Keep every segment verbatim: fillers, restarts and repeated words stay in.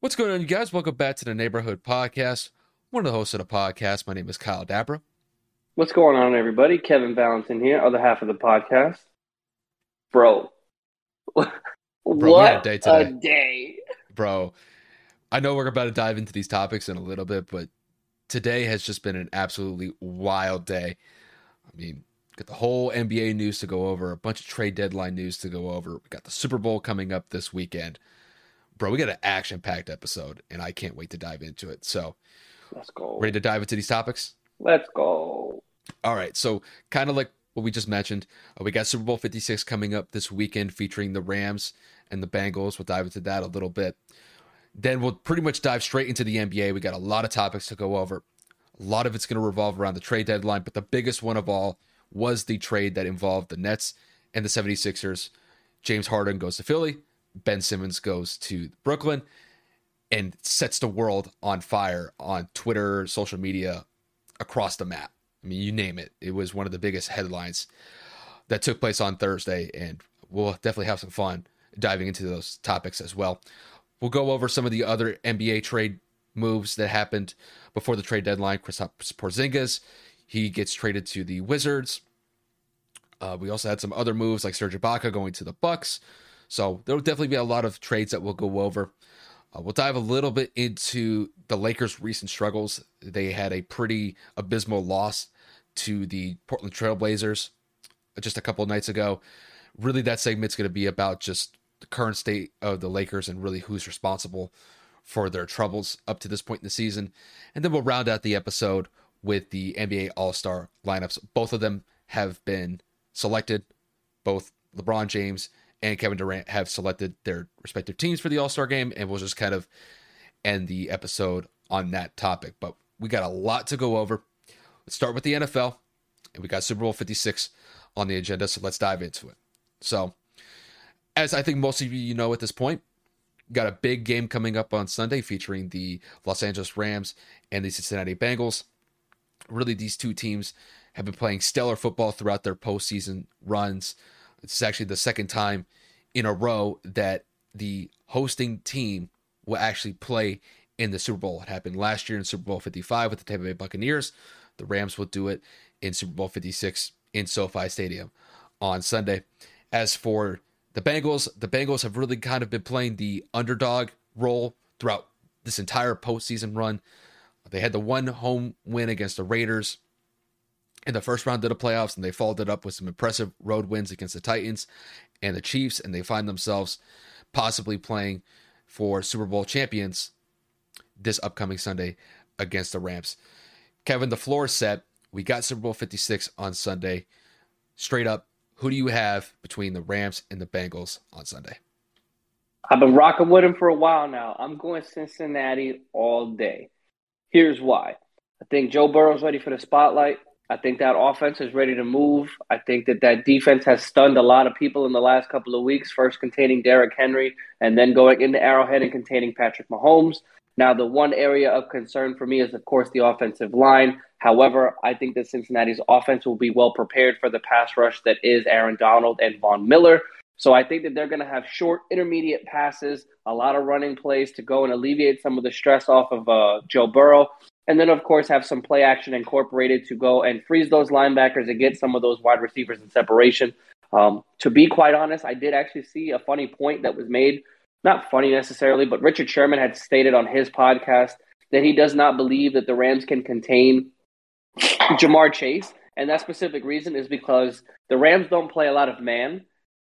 What's going on, you guys? Welcome back to the Neighborhood Podcast. One of the hosts of the podcast. My name is Kyle Dabra. What's going on, everybody? Kevin Valentin here, other half of the podcast. Bro. Bro what a day, a day. Bro, I know we're about to dive into these topics in a little bit, but today has just been an absolutely wild day. I mean, got the whole N B A news to go over, a bunch of trade deadline news to go over. We got the Super Bowl coming up this weekend. Bro, we got an action-packed episode, and I can't wait to dive into it. So, let's go. Ready to dive into these topics? Let's go. All right. So, kind of like what we just mentioned, uh, we got Super Bowl fifty-six coming up this weekend featuring the Rams and the Bengals. We'll dive into that a little bit. Then we'll pretty much dive straight into the N B A. We got a lot of topics to go over. A lot of it's going to revolve around the trade deadline, but the biggest one of all was the trade that involved the Nets and the 76ers. James Harden goes to Philly. Ben Simmons goes to Brooklyn and sets the world on fire on Twitter, social media, across the map. I mean, you name it. It was one of the biggest headlines that took place on Thursday, and we'll definitely have some fun diving into those topics as well. We'll go over some of the other N B A trade moves that happened before the trade deadline. Chris Porzingis, he gets traded to the Wizards. Uh, we also had some other moves like Serge Ibaka going to the Bucks. So there will definitely be a lot of trades that we'll go over. Uh, we'll dive a little bit into the Lakers' recent struggles. They had a pretty abysmal loss to the Portland Trail Blazers just a couple of nights ago. Really, that segment's going to be about just the current state of the Lakers and really who's responsible for their troubles up to this point in the season. And then we'll round out the episode with the N B A All-Star lineups. Both of them have been selected. Both LeBron James and Kevin Durant have selected their respective teams for the All-Star game, and we'll just kind of end the episode on that topic. But we got a lot to go over. Let's start with the N F L, and we got Super Bowl fifty-six on the agenda, so let's dive into it. So, as I think most of you know at this point, got a big game coming up on Sunday featuring the Los Angeles Rams and the Cincinnati Bengals. Really, these two teams have been playing stellar football throughout their postseason runs. This is actually the second time in a row that the hosting team will actually play in the Super Bowl. It happened last year in Super Bowl fifty-five with the Tampa Bay Buccaneers. The Rams will do it in Super Bowl fifty-six in SoFi Stadium on Sunday. As for the Bengals, the Bengals have really kind of been playing the underdog role throughout this entire postseason run. They had the one home win against the Raiders in the first round of the playoffs, and they followed it up with some impressive road wins against the Titans and the Chiefs, and they find themselves possibly playing for Super Bowl champions this upcoming Sunday against the Rams. Kevin, the floor is set. We got Super Bowl fifty-six on Sunday. Straight up, who do you have between the Rams and the Bengals on Sunday? I've been rocking with them for a while now. I'm going Cincinnati all day. Here's why. I think Joe Burrow's ready for the spotlight. I think that offense is ready to move. I think that that defense has stunned a lot of people in the last couple of weeks, first containing Derrick Henry and then going into Arrowhead and containing Patrick Mahomes. Now, the one area of concern for me is, of course, the offensive line. However, I think that Cincinnati's offense will be well prepared for the pass rush that is Aaron Donald and Von Miller. So I think that they're going to have short, intermediate passes, a lot of running plays to go and alleviate some of the stress off of uh, Joe Burrow. And then, of course, have some play action incorporated to go and freeze those linebackers and get some of those wide receivers in separation. Um, to be quite honest, I did actually see a funny point that was made. Not funny necessarily, but Richard Sherman had stated on his podcast that he does not believe that the Rams can contain Jamar Chase. And that specific reason is because the Rams don't play a lot of man,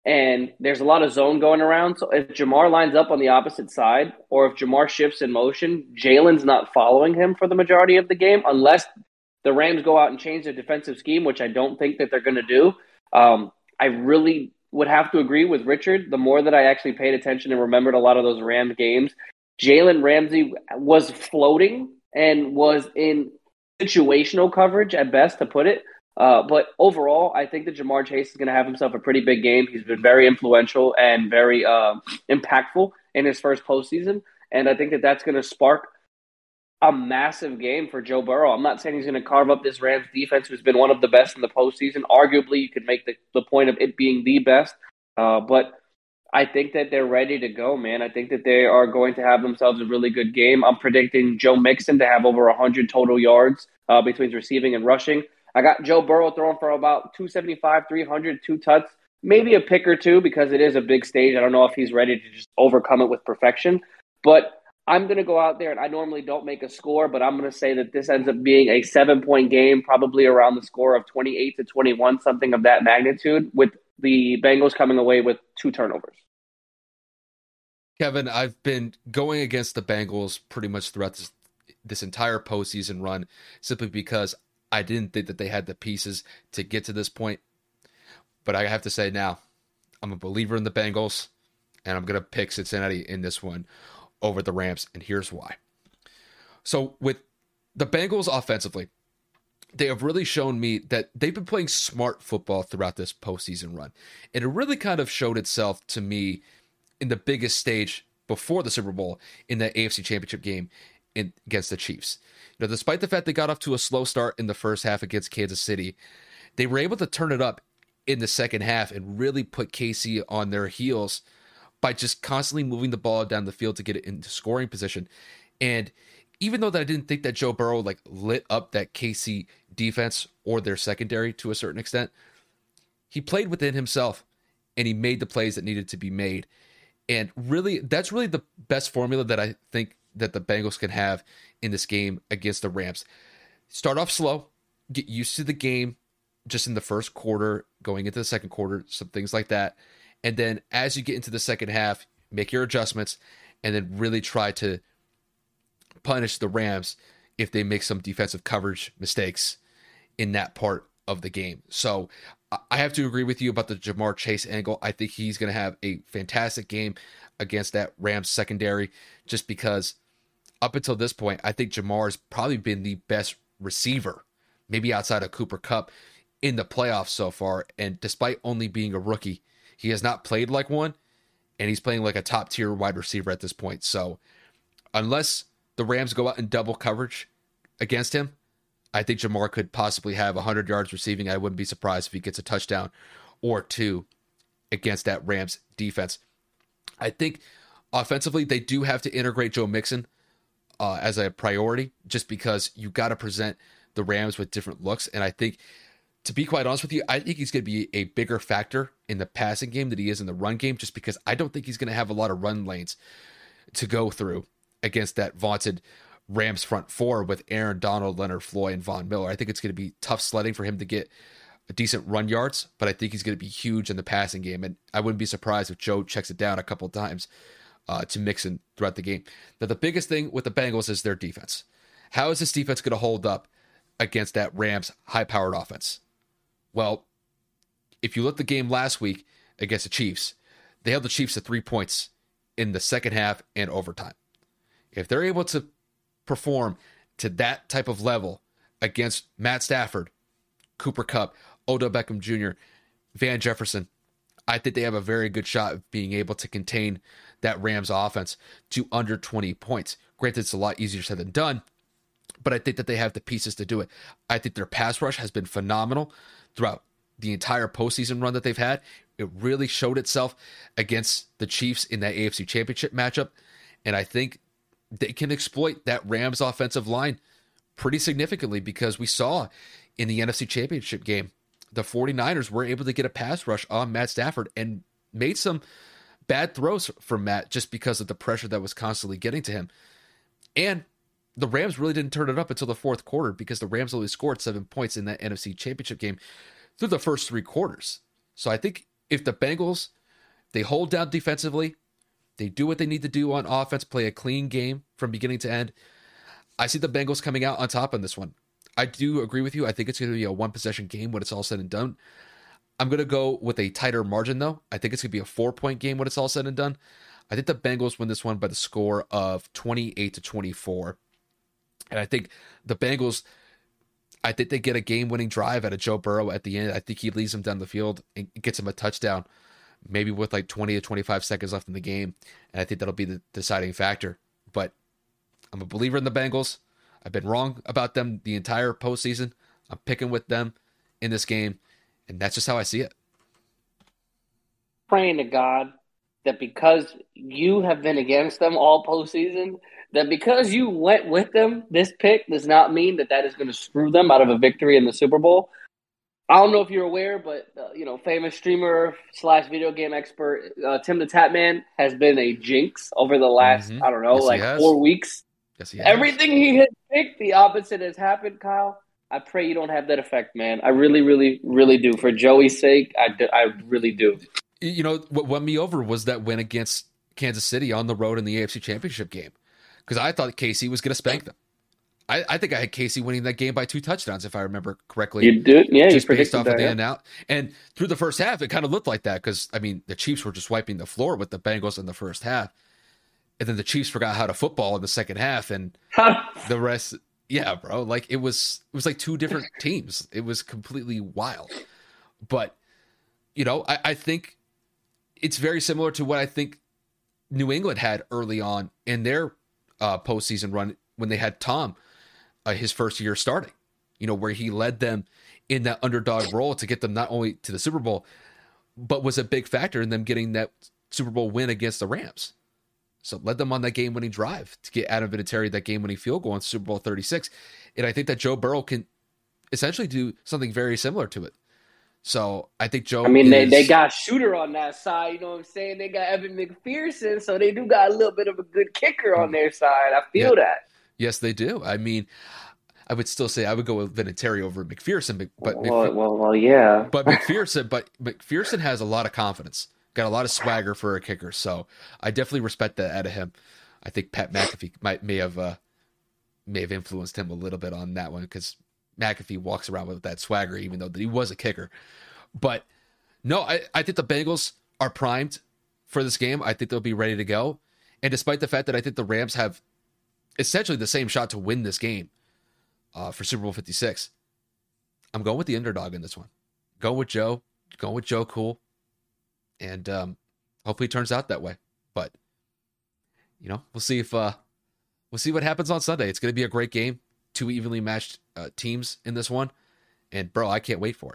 and there's a lot of zone going around. So if Jamar lines up on the opposite side, or if Jamar shifts in motion, Jalen's not following him for the majority of the game, unless the Rams go out and change their defensive scheme, which I don't think that they're going to do. Um, I really would have to agree with Richard. The more that I actually paid attention and remembered a lot of those Rams games, Jalen Ramsey was floating and was in situational coverage at best, to put it. Uh, but overall, I think that Jamar Chase is going to have himself a pretty big game. He's been very influential and very uh, impactful in his first postseason. And I think that that's going to spark a massive game for Joe Burrow. I'm not saying he's going to carve up this Rams defense, who's been one of the best in the postseason. Arguably, you could make the, the point of it being the best. Uh, but I think that they're ready to go, man. I think that they are going to have themselves a really good game. I'm predicting Joe Mixon to have over one hundred total yards uh, between receiving and rushing. I got Joe Burrow throwing for about two seventy-five, three hundred, two touchdowns, maybe a pick or two, because it is a big stage. I don't know if he's ready to just overcome it with perfection. But I'm going to go out there, and I normally don't make a score, but I'm going to say that this ends up being a seven-point game, probably around the score of twenty-eight to twenty-one, something of that magnitude, with the Bengals coming away with two turnovers. Kevin, I've been going against the Bengals pretty much throughout this, this entire postseason run, simply because I didn't think that they had the pieces to get to this point. But I have to say now, I'm a believer in the Bengals, and I'm going to pick Cincinnati in this one over the Rams, and here's why. So with the Bengals offensively, they have really shown me that they've been playing smart football throughout this postseason run. And it really kind of showed itself to me in the biggest stage before the Super Bowl in the A F C Championship game in, against the Chiefs. You know, despite the fact they got off to a slow start in the first half against Kansas City, they were able to turn it up in the second half and really put K C on their heels by just constantly moving the ball down the field to get it into scoring position. And even though that I didn't think that Joe Burrow like lit up that K C defense or their secondary to a certain extent, he played within himself and he made the plays that needed to be made. And really, that's really the best formula that I think that the Bengals can have in this game against the Rams. Start off slow, get used to the game just in the first quarter, going into the second quarter, some things like that. And then as you get into the second half, make your adjustments and then really try to punish the Rams if they make some defensive coverage mistakes in that part of the game. So I have to agree with you about the Jamar Chase angle. I think he's going to have a fantastic game against that Rams secondary, just because up until this point, I think Jamar has probably been the best receiver, maybe outside of Cooper Kupp, in the playoffs so far. And despite only being a rookie, he has not played like one, and he's playing like a top-tier wide receiver at this point. So unless the Rams go out in double coverage against him, I think Jamar could possibly have one hundred yards receiving. I wouldn't be surprised if he gets a touchdown or two against that Rams defense. I think offensively they do have to integrate Joe Mixon uh, as a priority, just because you got to present the Rams with different looks. And I think, to be quite honest with you, I think he's going to be a bigger factor in the passing game than he is in the run game, just because I don't think he's going to have a lot of run lanes to go through against that vaunted Rams front four with Aaron Donald, Leonard Floyd, and Von Miller. I think it's going to be tough sledding for him to get decent run yards, but I think he's going to be huge in the passing game, and I wouldn't be surprised if Joe checks it down a couple of times uh, to Mixon throughout the game. Now, the biggest thing with the Bengals is their defense. How is this defense going to hold up against that Rams high-powered offense? Well, if you look at the game last week against the Chiefs, they held the Chiefs to three points in the second half and overtime. If they're able to perform to that type of level against Matt Stafford, Cooper Kupp, Odell Beckham Junior, Van Jefferson, I think they have a very good shot of being able to contain that Rams offense to under twenty points. Granted, it's a lot easier said than done, but I think that they have the pieces to do it. I think their pass rush has been phenomenal throughout the entire postseason run that they've had. It really showed itself against the Chiefs in that A F C Championship matchup, and I think they can exploit that Rams offensive line pretty significantly, because we saw in the N F C Championship game the 49ers were able to get a pass rush on Matt Stafford and made some bad throws from Matt just because of the pressure that was constantly getting to him. And the Rams really didn't turn it up until the fourth quarter, because the Rams only scored seven points in that N F C Championship game through the first three quarters. So I think if the Bengals, they hold down defensively, they do what they need to do on offense, play a clean game from beginning to end, I see the Bengals coming out on top on this one. I do agree with you. I think it's going to be a one-possession game when it's all said and done. I'm going to go with a tighter margin, though. I think it's going to be a four-point game when it's all said and done. I think the Bengals win this one by the score of twenty-eight to twenty-four. And I think the Bengals, I think they get a game-winning drive out of Joe Burrow at the end. I think he leads them down the field and gets him a touchdown, maybe with like twenty to twenty-five seconds left in the game. And I think that'll be the deciding factor. But I'm a believer in the Bengals. I've been wrong about them the entire postseason. I'm picking with them in this game, and that's just how I see it. Praying to God that because you have been against them all postseason, that because you went with them, this pick does not mean that that is going to screw them out of a victory in the Super Bowl. I don't know if you're aware, but uh, you know, famous streamer slash video game expert uh, Tim the Tapman has been a jinx over the last mm-hmm. I don't know, yes, like four weeks. Yes, he has. Everything he has picked, the opposite has happened, Kyle. I pray you don't have that effect, man. I really, really, really do. For Joey's sake, I, do, I really do. You know, what won me over was that win against Kansas City on the road in the A F C Championship game, because I thought K C was going to spank them. I, I think I had K C winning that game by two touchdowns, if I remember correctly. You did? Yeah, just you based off that, of the yeah. in and out. And through the first half, it kind of looked like that, because, I mean, the Chiefs were just wiping the floor with the Bengals in the first half. And then the Chiefs forgot how to football in the second half, and the rest, yeah, bro. Like it was, it was like two different teams. It was completely wild. But you know, I, I think it's very similar to what I think New England had early on in their uh, postseason run when they had Tom, uh, his first year starting. You know, where he led them in that underdog role to get them not only to the Super Bowl, but was a big factor in them getting that Super Bowl win against the Rams. So led them on that game-winning drive to get Adam Vinatieri that game-winning field goal in Super Bowl thirty-six. And I think that Joe Burrow can essentially do something very similar to it. So I think Joe I mean, is... they, they got Shooter on that side, you know what I'm saying? They got Evan McPherson, so they do got a little bit of a good kicker on their side. I feel yeah. that. Yes, they do. I mean, I would still say I would go with Vinatieri over McPherson. But well, McPherson, well, well yeah. But McPherson, but McPherson has a lot of confidence. Got a lot of swagger for a kicker, so I definitely respect that out of him. I think Pat McAfee might may have uh, may have influenced him a little bit on that one, because McAfee walks around with that swagger, even though he was a kicker. But no, I, I think the Bengals are primed for this game. I think they'll be ready to go. And despite the fact that I think the Rams have essentially the same shot to win this game uh, for Super Bowl fifty-six, I'm going with the underdog in this one. Going with Joe. Going with Joe Cool. And um, hopefully it turns out that way. But, you know, we'll see if uh, we'll see what happens on Sunday. It's going to be a great game. Two evenly matched uh, teams in this one. And, bro, I can't wait for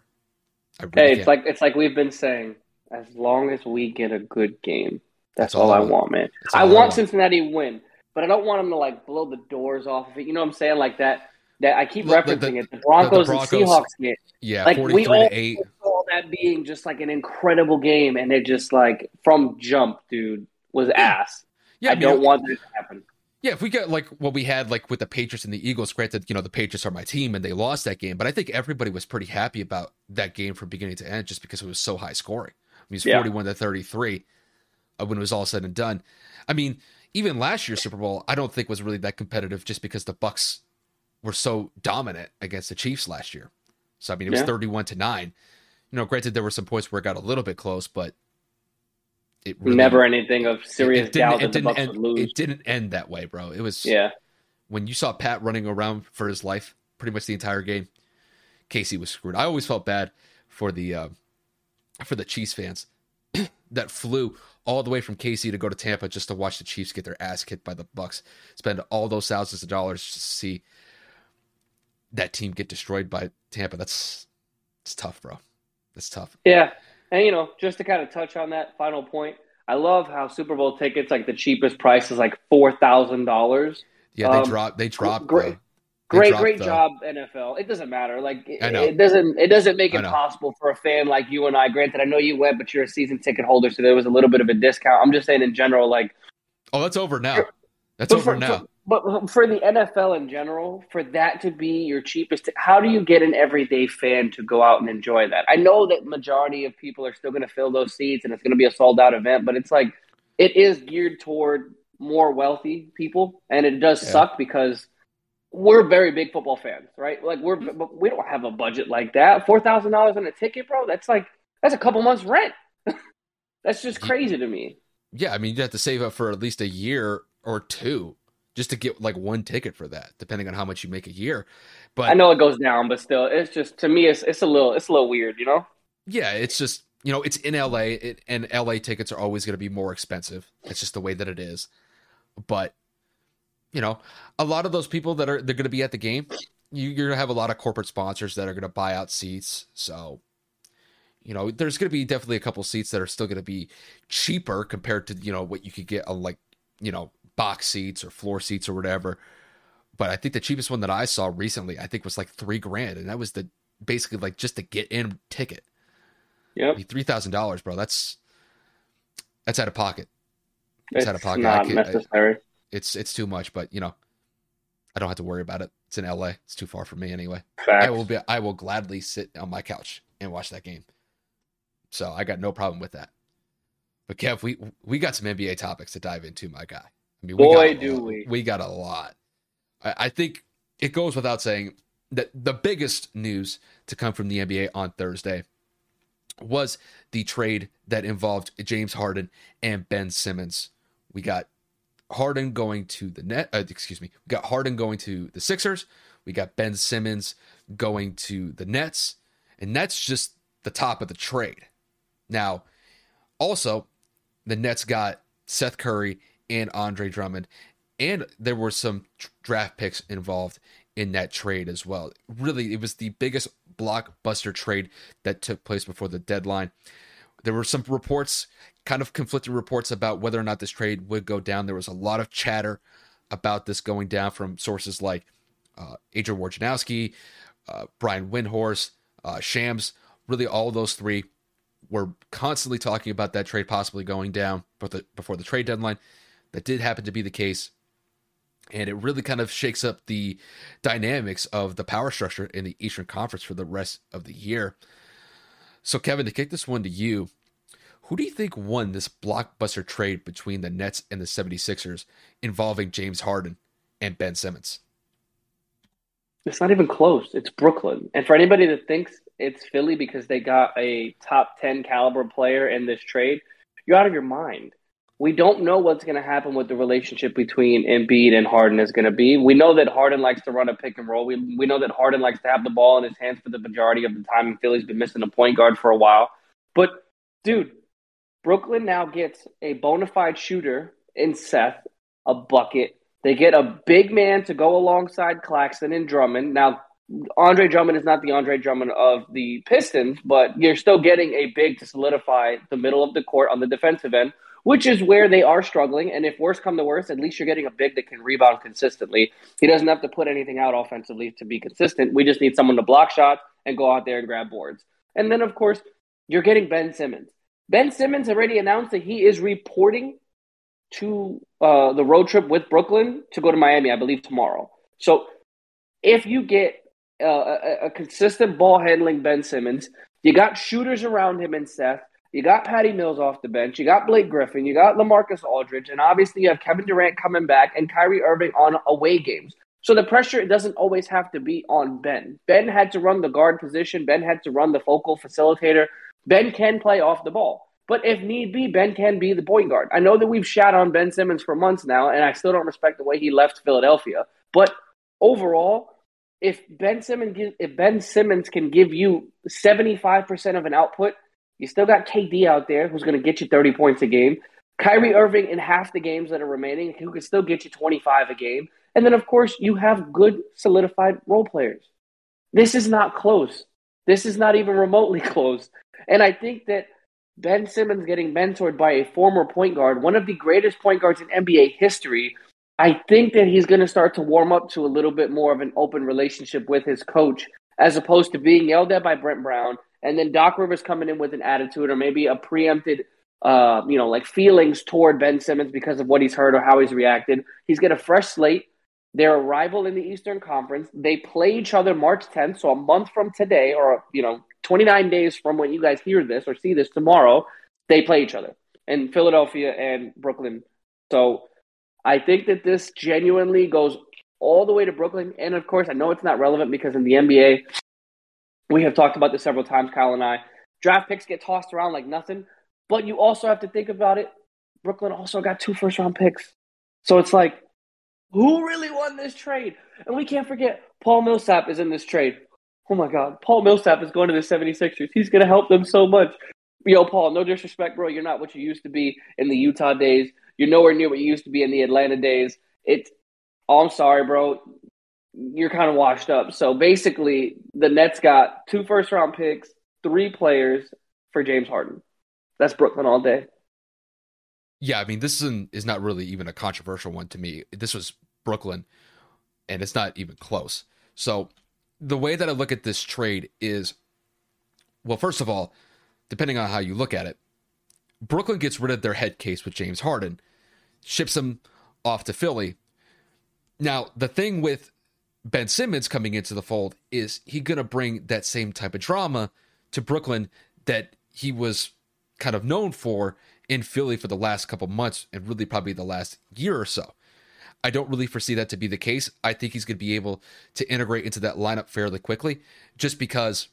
it. Really hey, it's can't. like it's like we've been saying, as long as we get a good game, that's, that's all, all I want, man. I want, I want Cincinnati to win, but I don't want them to, like, blow the doors off of it. You know what I'm saying? Like that. That I keep referencing the, the, it. The Broncos, the Broncos and Seahawks game. Yeah, like, forty-three we all to eight. Saw that being just like an incredible game, and it just like from jump, dude, was ass. Yeah, I, I mean, don't want that to happen. Yeah, if we get like what we had like with the Patriots and the Eagles, granted, you know, the Patriots are my team and they lost that game, but I think everybody was pretty happy about that game from beginning to end just because it was so high scoring. I mean, it's yeah. forty-one to thirty-three when it was all said and done. I mean, even last year's Super Bowl, I don't think was really that competitive just because the Bucs were so dominant against the Chiefs last year. So, I mean, it was yeah. thirty-one to nine. You know, granted, there were some points where it got a little bit close, but it really, never anything of serious doubt that the Bucs would lose. It didn't end that way, bro. It was yeah. when you saw Pat running around for his life pretty much the entire game, Casey was screwed. I always felt bad for the uh, for the Chiefs fans that flew all the way from K C to go to Tampa just to watch the Chiefs get their ass kicked by the Bucs, spend all those thousands of dollars just to see that team get destroyed by Tampa. That's it's tough, bro. That's tough. Yeah. And, you know, just to kind of touch on that final point, I love how Super Bowl tickets, like the cheapest price is like four thousand dollars. Yeah, they um, drop. They drop. Great, bro. Great, great the, job, N F L. It doesn't matter. Like it, it doesn't, it doesn't make it possible for a fan like you and I. Granted, I know you went, but you're a season ticket holder, so there was a little bit of a discount. I'm just saying in general, like, oh, that's over now. That's over for, now. For, but for the N F L in general, for that to be your cheapest, t- how do you get an everyday fan to go out and enjoy that? I know that majority of people are still going to fill those seats, and it's going to be a sold out event. But it's like it is geared toward more wealthy people, and it does yeah. suck because. We're very big football fans, right? Like we're, we don't have a budget like that. Four thousand dollars on a ticket, bro. That's like that's a couple months' rent. That's just crazy to me. Yeah, I mean, you have to save up for at least a year or two just to get like one ticket for that, depending on how much you make a year. But I know it goes down, but still, it's just to me, it's it's a little it's a little weird, you know? Yeah, it's just you know, it's in L A, it, and L A tickets are always going to be more expensive. It's just the way that it is, but. You know, a lot of those people that are they're going to be at the game, you, you're going to have a lot of corporate sponsors that are going to buy out seats. So, you know, there's going to be definitely a couple seats that are still going to be cheaper compared to, you know, what you could get on like, you know, box seats or floor seats or whatever. But I think the cheapest one that I saw recently, I think was like three grand. And that was the basically like just the get in ticket. Yeah. I mean, three thousand dollars, bro. That's that's out of pocket. That's it's out of pocket. Not I can't, necessary. I, It's it's too much, but you know, I don't have to worry about it. It's in L A. It's too far for me anyway. Facts. I will be. I will gladly sit on my couch and watch that game. So I got no problem with that. But Kev, we we got some N B A topics to dive into, my guy. I mean, we boy, got do lot. we we got a lot. I, I think it goes without saying that the biggest news to come from the N B A on Thursday was the trade that involved James Harden and Ben Simmons. We got. Harden going to the net, uh, excuse me. We got Harden going to the Sixers. We got Ben Simmons going to the Nets. And that's just the top of the trade. Now, also, the Nets got Seth Curry and Andre Drummond. And there were some t- draft picks involved in that trade as well. Really, it was the biggest blockbuster trade that took place before the deadline. There were some reports, kind of conflicting reports about whether or not this trade would go down. There was a lot of chatter about this going down from sources like uh, Adrian Wojnarowski, uh, Brian Windhorst, uh, Shams. Really, all those three were constantly talking about that trade possibly going down before the, before the trade deadline. That did happen to be the case. And it really kind of shakes up the dynamics of the power structure in the Eastern Conference for the rest of the year. So, Kevin, to kick this one to you, who do you think won this blockbuster trade between the Nets and the 76ers involving James Harden and Ben Simmons? It's not even close. It's Brooklyn. And for anybody that thinks it's Philly because they got a top ten caliber player in this trade, you're out of your mind. We don't know what's going to happen with the relationship between Embiid and Harden is going to be. We know that Harden likes to run a pick and roll. We we know that Harden likes to have the ball in his hands for the majority of the time, and Philly's been missing a point guard for a while. But, dude, Brooklyn now gets a bona fide shooter in Seth, a bucket. They get a big man to go alongside Claxton and Drummond. Now, Andre Drummond is not the Andre Drummond of the Pistons, but you're still getting a big to solidify the middle of the court on the defensive end, which is where they are struggling. And if worse come to worse, at least you're getting a big that can rebound consistently. He doesn't have to put anything out offensively to be consistent. We just need someone to block shots and go out there and grab boards. And then, of course, you're getting Ben Simmons. Ben Simmons already announced that he is reporting to uh, the road trip with Brooklyn to go to Miami, I believe, tomorrow. So if you get uh, a, a consistent ball-handling Ben Simmons, you got shooters around him and Seth, you got Patty Mills off the bench. You got Blake Griffin. You got LaMarcus Aldridge. And obviously you have Kevin Durant coming back and Kyrie Irving on away games. So the pressure doesn't always have to be on Ben. Ben had to run the guard position. Ben had to run the focal facilitator. Ben can play off the ball. But if need be, Ben can be the point guard. I know that we've shat on Ben Simmons for months now, and I still don't respect the way he left Philadelphia. But overall, if Ben Simmons, if Ben Simmons can give you seventy-five percent of an output, you still got K D out there who's going to get you thirty points a game. Kyrie Irving in half the games that are remaining who can still get you twenty-five a game. And then, of course, you have good, solidified role players. This is not close. This is not even remotely close. And I think that Ben Simmons getting mentored by a former point guard, one of the greatest point guards in N B A history, I think that he's going to start to warm up to a little bit more of an open relationship with his coach, as opposed to being yelled at by Brent Brown and then Doc Rivers coming in with an attitude or maybe a preempted, uh, you know, like feelings toward Ben Simmons because of what he's heard or how he's reacted. He's got a fresh slate. They're a rival in the Eastern Conference. They play each other March tenth, so a month from today, or, you know, twenty-nine days from when you guys hear this or see this tomorrow, they play each other in Philadelphia and Brooklyn. So I think that this genuinely goes all the way to Brooklyn. And, of course, I know it's not relevant because in the N B A, we have talked about this several times, Kyle and I. Draft picks get tossed around like nothing. But you also have to think about it. Brooklyn also got two first-round picks. So it's like, who really won this trade? And we can't forget Paul Millsap is in this trade. Oh, my God. Paul Millsap is going to the seventy-sixers. He's going to help them so much. Yo, Paul, no disrespect, bro. You're not what you used to be in the Utah days. You're nowhere near what you used to be in the Atlanta days. It's, oh, I'm sorry, bro. You're kind of washed up. So basically, the Nets got two first-round picks, three players for James Harden. That's Brooklyn all day. Yeah, I mean, this isn't, is not really even a controversial one to me. This was Brooklyn, and it's not even close. So the way that I look at this trade is, well, first of all, depending on how you look at it, Brooklyn gets rid of their head case with James Harden, ships him off to Philly. Now, the thing with Ben Simmons coming into the fold is he going to bring that same type of drama to Brooklyn that he was kind of known for in Philly for the last couple months and really probably the last year or so. I don't really foresee that to be the case. I think he's going to be able to integrate into that lineup fairly quickly just because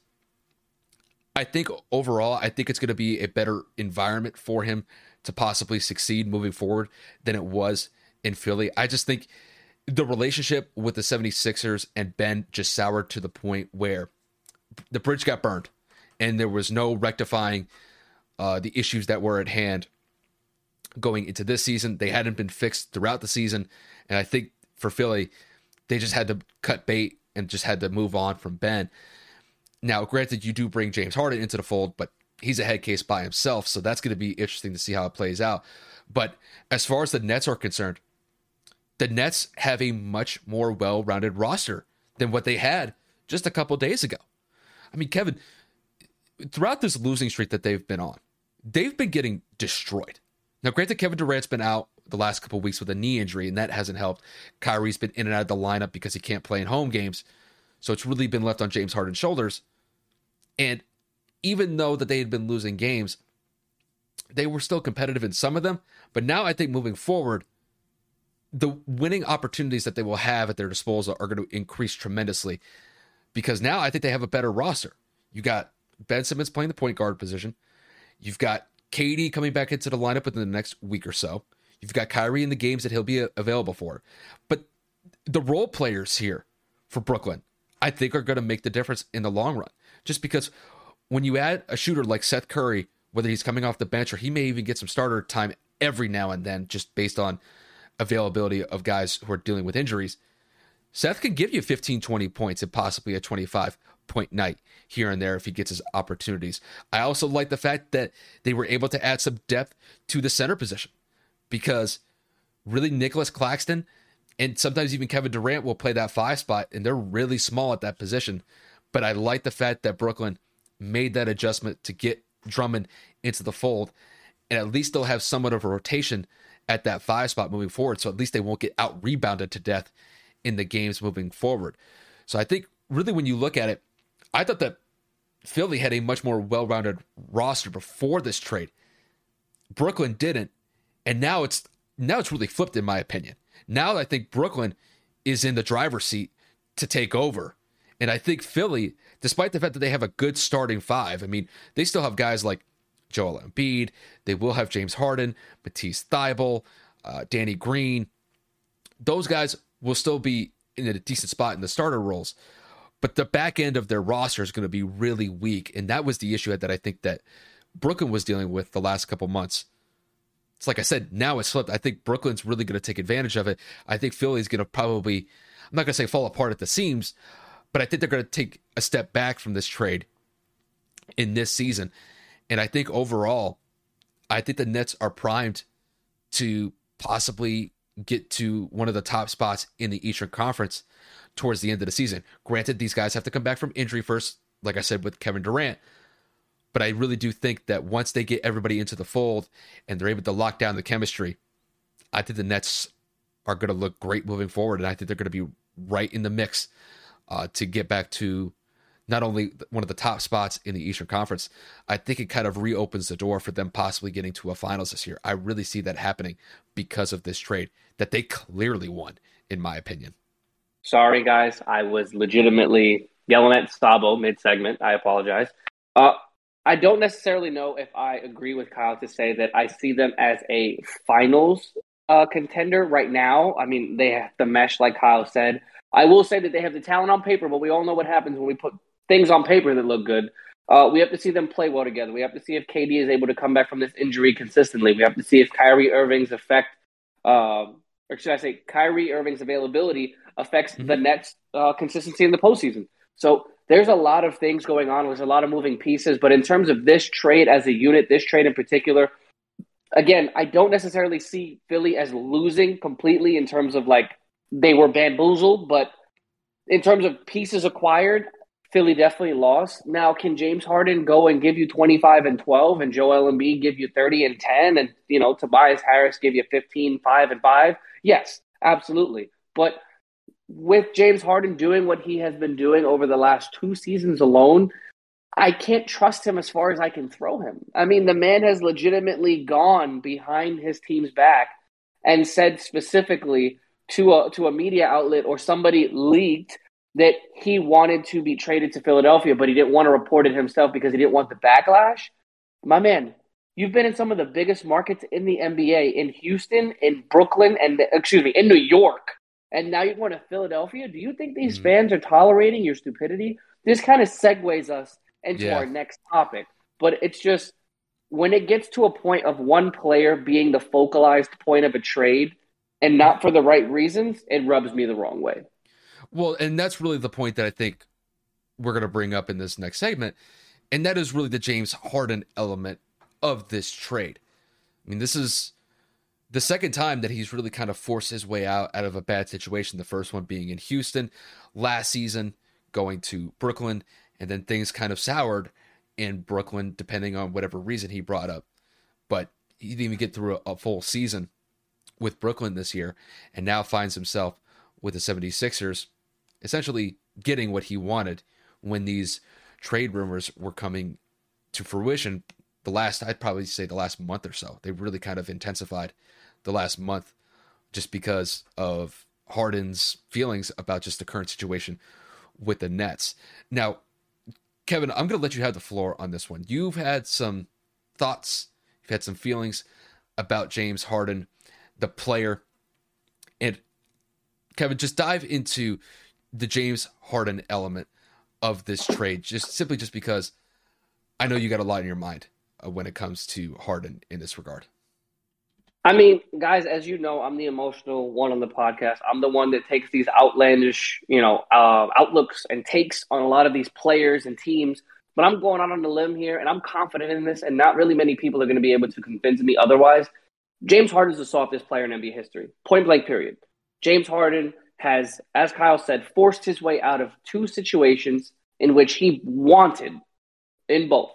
I think overall, I think it's going to be a better environment for him to possibly succeed moving forward than it was in Philly. I just think the relationship with the seventy-sixers and Ben just soured to the point where the bridge got burned and there was no rectifying Uh, the issues that were at hand going into this season. They hadn't been fixed throughout the season. And I think for Philly, they just had to cut bait and just had to move on from Ben. Now, granted, you do bring James Harden into the fold, but he's a head case by himself. So that's going to be interesting to see how it plays out. But as far as the Nets are concerned, the Nets have a much more well-rounded roster than what they had just a couple days ago. I mean, Kevin, throughout this losing streak that they've been on, they've been getting destroyed. Now, granted, Kevin Durant's been out the last couple of weeks with a knee injury, and that hasn't helped. Kyrie's been in and out of the lineup because he can't play in home games, so it's really been left on James Harden's shoulders. And even though that they had been losing games, they were still competitive in some of them. But now I think moving forward, the winning opportunities that they will have at their disposal are going to increase tremendously because now I think they have a better roster. You got Ben Simmons playing the point guard position. You've got K D coming back into the lineup within the next week or so. You've got Kyrie in the games that he'll be available for. But the role players here for Brooklyn, I think, are going to make the difference in the long run. Just because when you add a shooter like Seth Curry, whether he's coming off the bench or he may even get some starter time every now and then, just based on availability of guys who are dealing with injuries, Seth can give you fifteen, twenty points and possibly a twenty-five point night here and there if he gets his opportunities. I also like the fact that they were able to add some depth to the center position because really Nicholas Claxton and sometimes even Kevin Durant will play that five spot and they're really small at that position. But I like the fact that Brooklyn made that adjustment to get Drummond into the fold and at least they'll have somewhat of a rotation at that five spot moving forward. So at least they won't get out rebounded to death in the games moving forward. So I think really when you look at it, I thought that Philly had a much more well-rounded roster before this trade. Brooklyn didn't, and now it's now it's really flipped in my opinion. Now I think Brooklyn is in the driver's seat to take over. And I think Philly, despite the fact that they have a good starting five, I mean, they still have guys like Joel Embiid, they will have James Harden, Matisse Thybulle, uh, Danny Green. Those guys will still be in a decent spot in the starter roles. But the back end of their roster is going to be really weak. And that was the issue that I think that Brooklyn was dealing with the last couple months. It's like I said, now it's flipped. I think Brooklyn's really going to take advantage of it. I think Philly's going to probably, I'm not going to say fall apart at the seams, but I think they're going to take a step back from this trade in this season. And I think overall, I think the Nets are primed to possibly get to one of the top spots in the Eastern Conference towards the end of the season. Granted, these guys have to come back from injury first, like I said, with Kevin Durant. But I really do think that once they get everybody into the fold and they're able to lock down the chemistry, I think the Nets are going to look great moving forward. And I think they're going to be right in the mix uh, to get back to not only one of the top spots in the Eastern Conference. I think it kind of reopens the door for them possibly getting to a finals this year. I really see that happening because of this trade that they clearly won, in my opinion. Sorry, guys. I was legitimately yelling at Sabo mid-segment. I apologize. Uh, I don't necessarily know if I agree with Kyle to say that I see them as a finals uh, contender right now. I mean, they have to mesh, like Kyle said. I will say that they have the talent on paper, but we all know what happens when we put things on paper that look good. Uh, we have to see them play well together. We have to see if K D is able to come back from this injury consistently. We have to see if Kyrie Irving's effect, uh, or should I say Kyrie Irving's availability affects mm-hmm. the Nets' uh, consistency in the postseason. So there's a lot of things going on. There's a lot of moving pieces. But in terms of this trade as a unit, this trade in particular, again, I don't necessarily see Philly as losing completely in terms of like they were bamboozled. But in terms of pieces acquired, Philly definitely lost. Now, can James Harden go and give you twenty-five and twelve and Joel Embiid give you thirty and ten and, you know, Tobias Harris give you fifteen, five and five? Yes, absolutely. But with James Harden doing what he has been doing over the last two seasons alone, I can't trust him as far as I can throw him. I mean, the man has legitimately gone behind his team's back and said specifically to a, to a media outlet or somebody leaked that he wanted to be traded to Philadelphia, but he didn't want to report it himself because he didn't want the backlash. My man, you've been in some of the biggest markets in the N B A, in Houston, in Brooklyn, and excuse me, in New York, and now you're going to Philadelphia? Do you think these mm. fans are tolerating your stupidity? This kind of segues us into yeah. our next topic, but it's just when it gets to a point of one player being the focalized point of a trade and not for the right reasons, it rubs me the wrong way. Well, and that's really the point that I think we're going to bring up in this next segment, and that is really the James Harden element of this trade. I mean, this is the second time that he's really kind of forced his way out, out of a bad situation, the first one being in Houston last season, going to Brooklyn, and then things kind of soured in Brooklyn, depending on whatever reason he brought up. But he didn't even get through a, a full season with Brooklyn this year, and now finds himself with the seventy-sixers. Essentially getting what he wanted when these trade rumors were coming to fruition. The last, I'd probably say the last month or so, they really kind of intensified the last month just because of Harden's feelings about just the current situation with the Nets. Now, Kevin, I'm going to let you have the floor on this one. You've had some thoughts, you've had some feelings about James Harden, the player. And Kevin, just dive into the James Harden element of this trade, just simply just because I know you got a lot in your mind uh, when it comes to Harden in this regard. I mean, guys, as you know, I'm the emotional one on the podcast. I'm the one that takes these outlandish, you know, uh, outlooks and takes on a lot of these players and teams, but I'm going out on the limb here and I'm confident in this, and not really many people are going to be able to convince me otherwise. James Harden is the softest player in N B A history, point blank period. James Harden has, as Kyle said, forced his way out of two situations in which he wanted in both.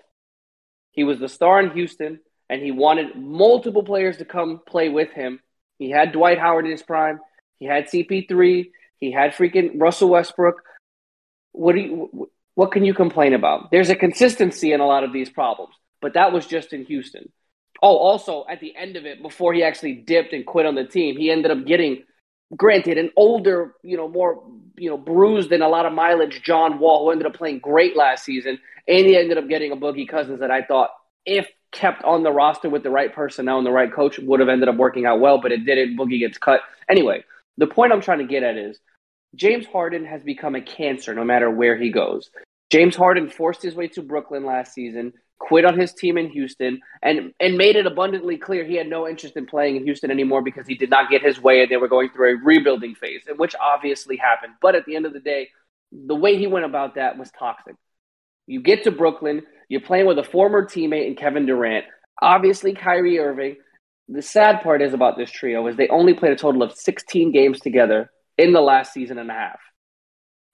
He was the star in Houston, and he wanted multiple players to come play with him. He had Dwight Howard in his prime. He had C P three. He had freaking Russell Westbrook. What do you, what can you complain about? There's a consistency in a lot of these problems, but that was just in Houston. Oh, also, at the end of it, before he actually dipped and quit on the team, he ended up getting, granted, an older, you know, more, you know, bruised and a lot of mileage John Wall, who ended up playing great last season, and he ended up getting a Boogie Cousins that I thought, if kept on the roster with the right personnel and the right coach, would have ended up working out well, but it didn't. Boogie gets cut. Anyway, the point I'm trying to get at is James Harden has become a cancer no matter where he goes. James Harden forced his way to Brooklyn last season, quit on his team in Houston, and and made it abundantly clear he had no interest in playing in Houston anymore because he did not get his way and they were going through a rebuilding phase, which obviously happened. But at the end of the day, the way he went about that was toxic. You get to Brooklyn, you're playing with a former teammate in Kevin Durant, obviously Kyrie Irving. the sad part is about this trio is they only played a total of sixteen games together in the last season and a half.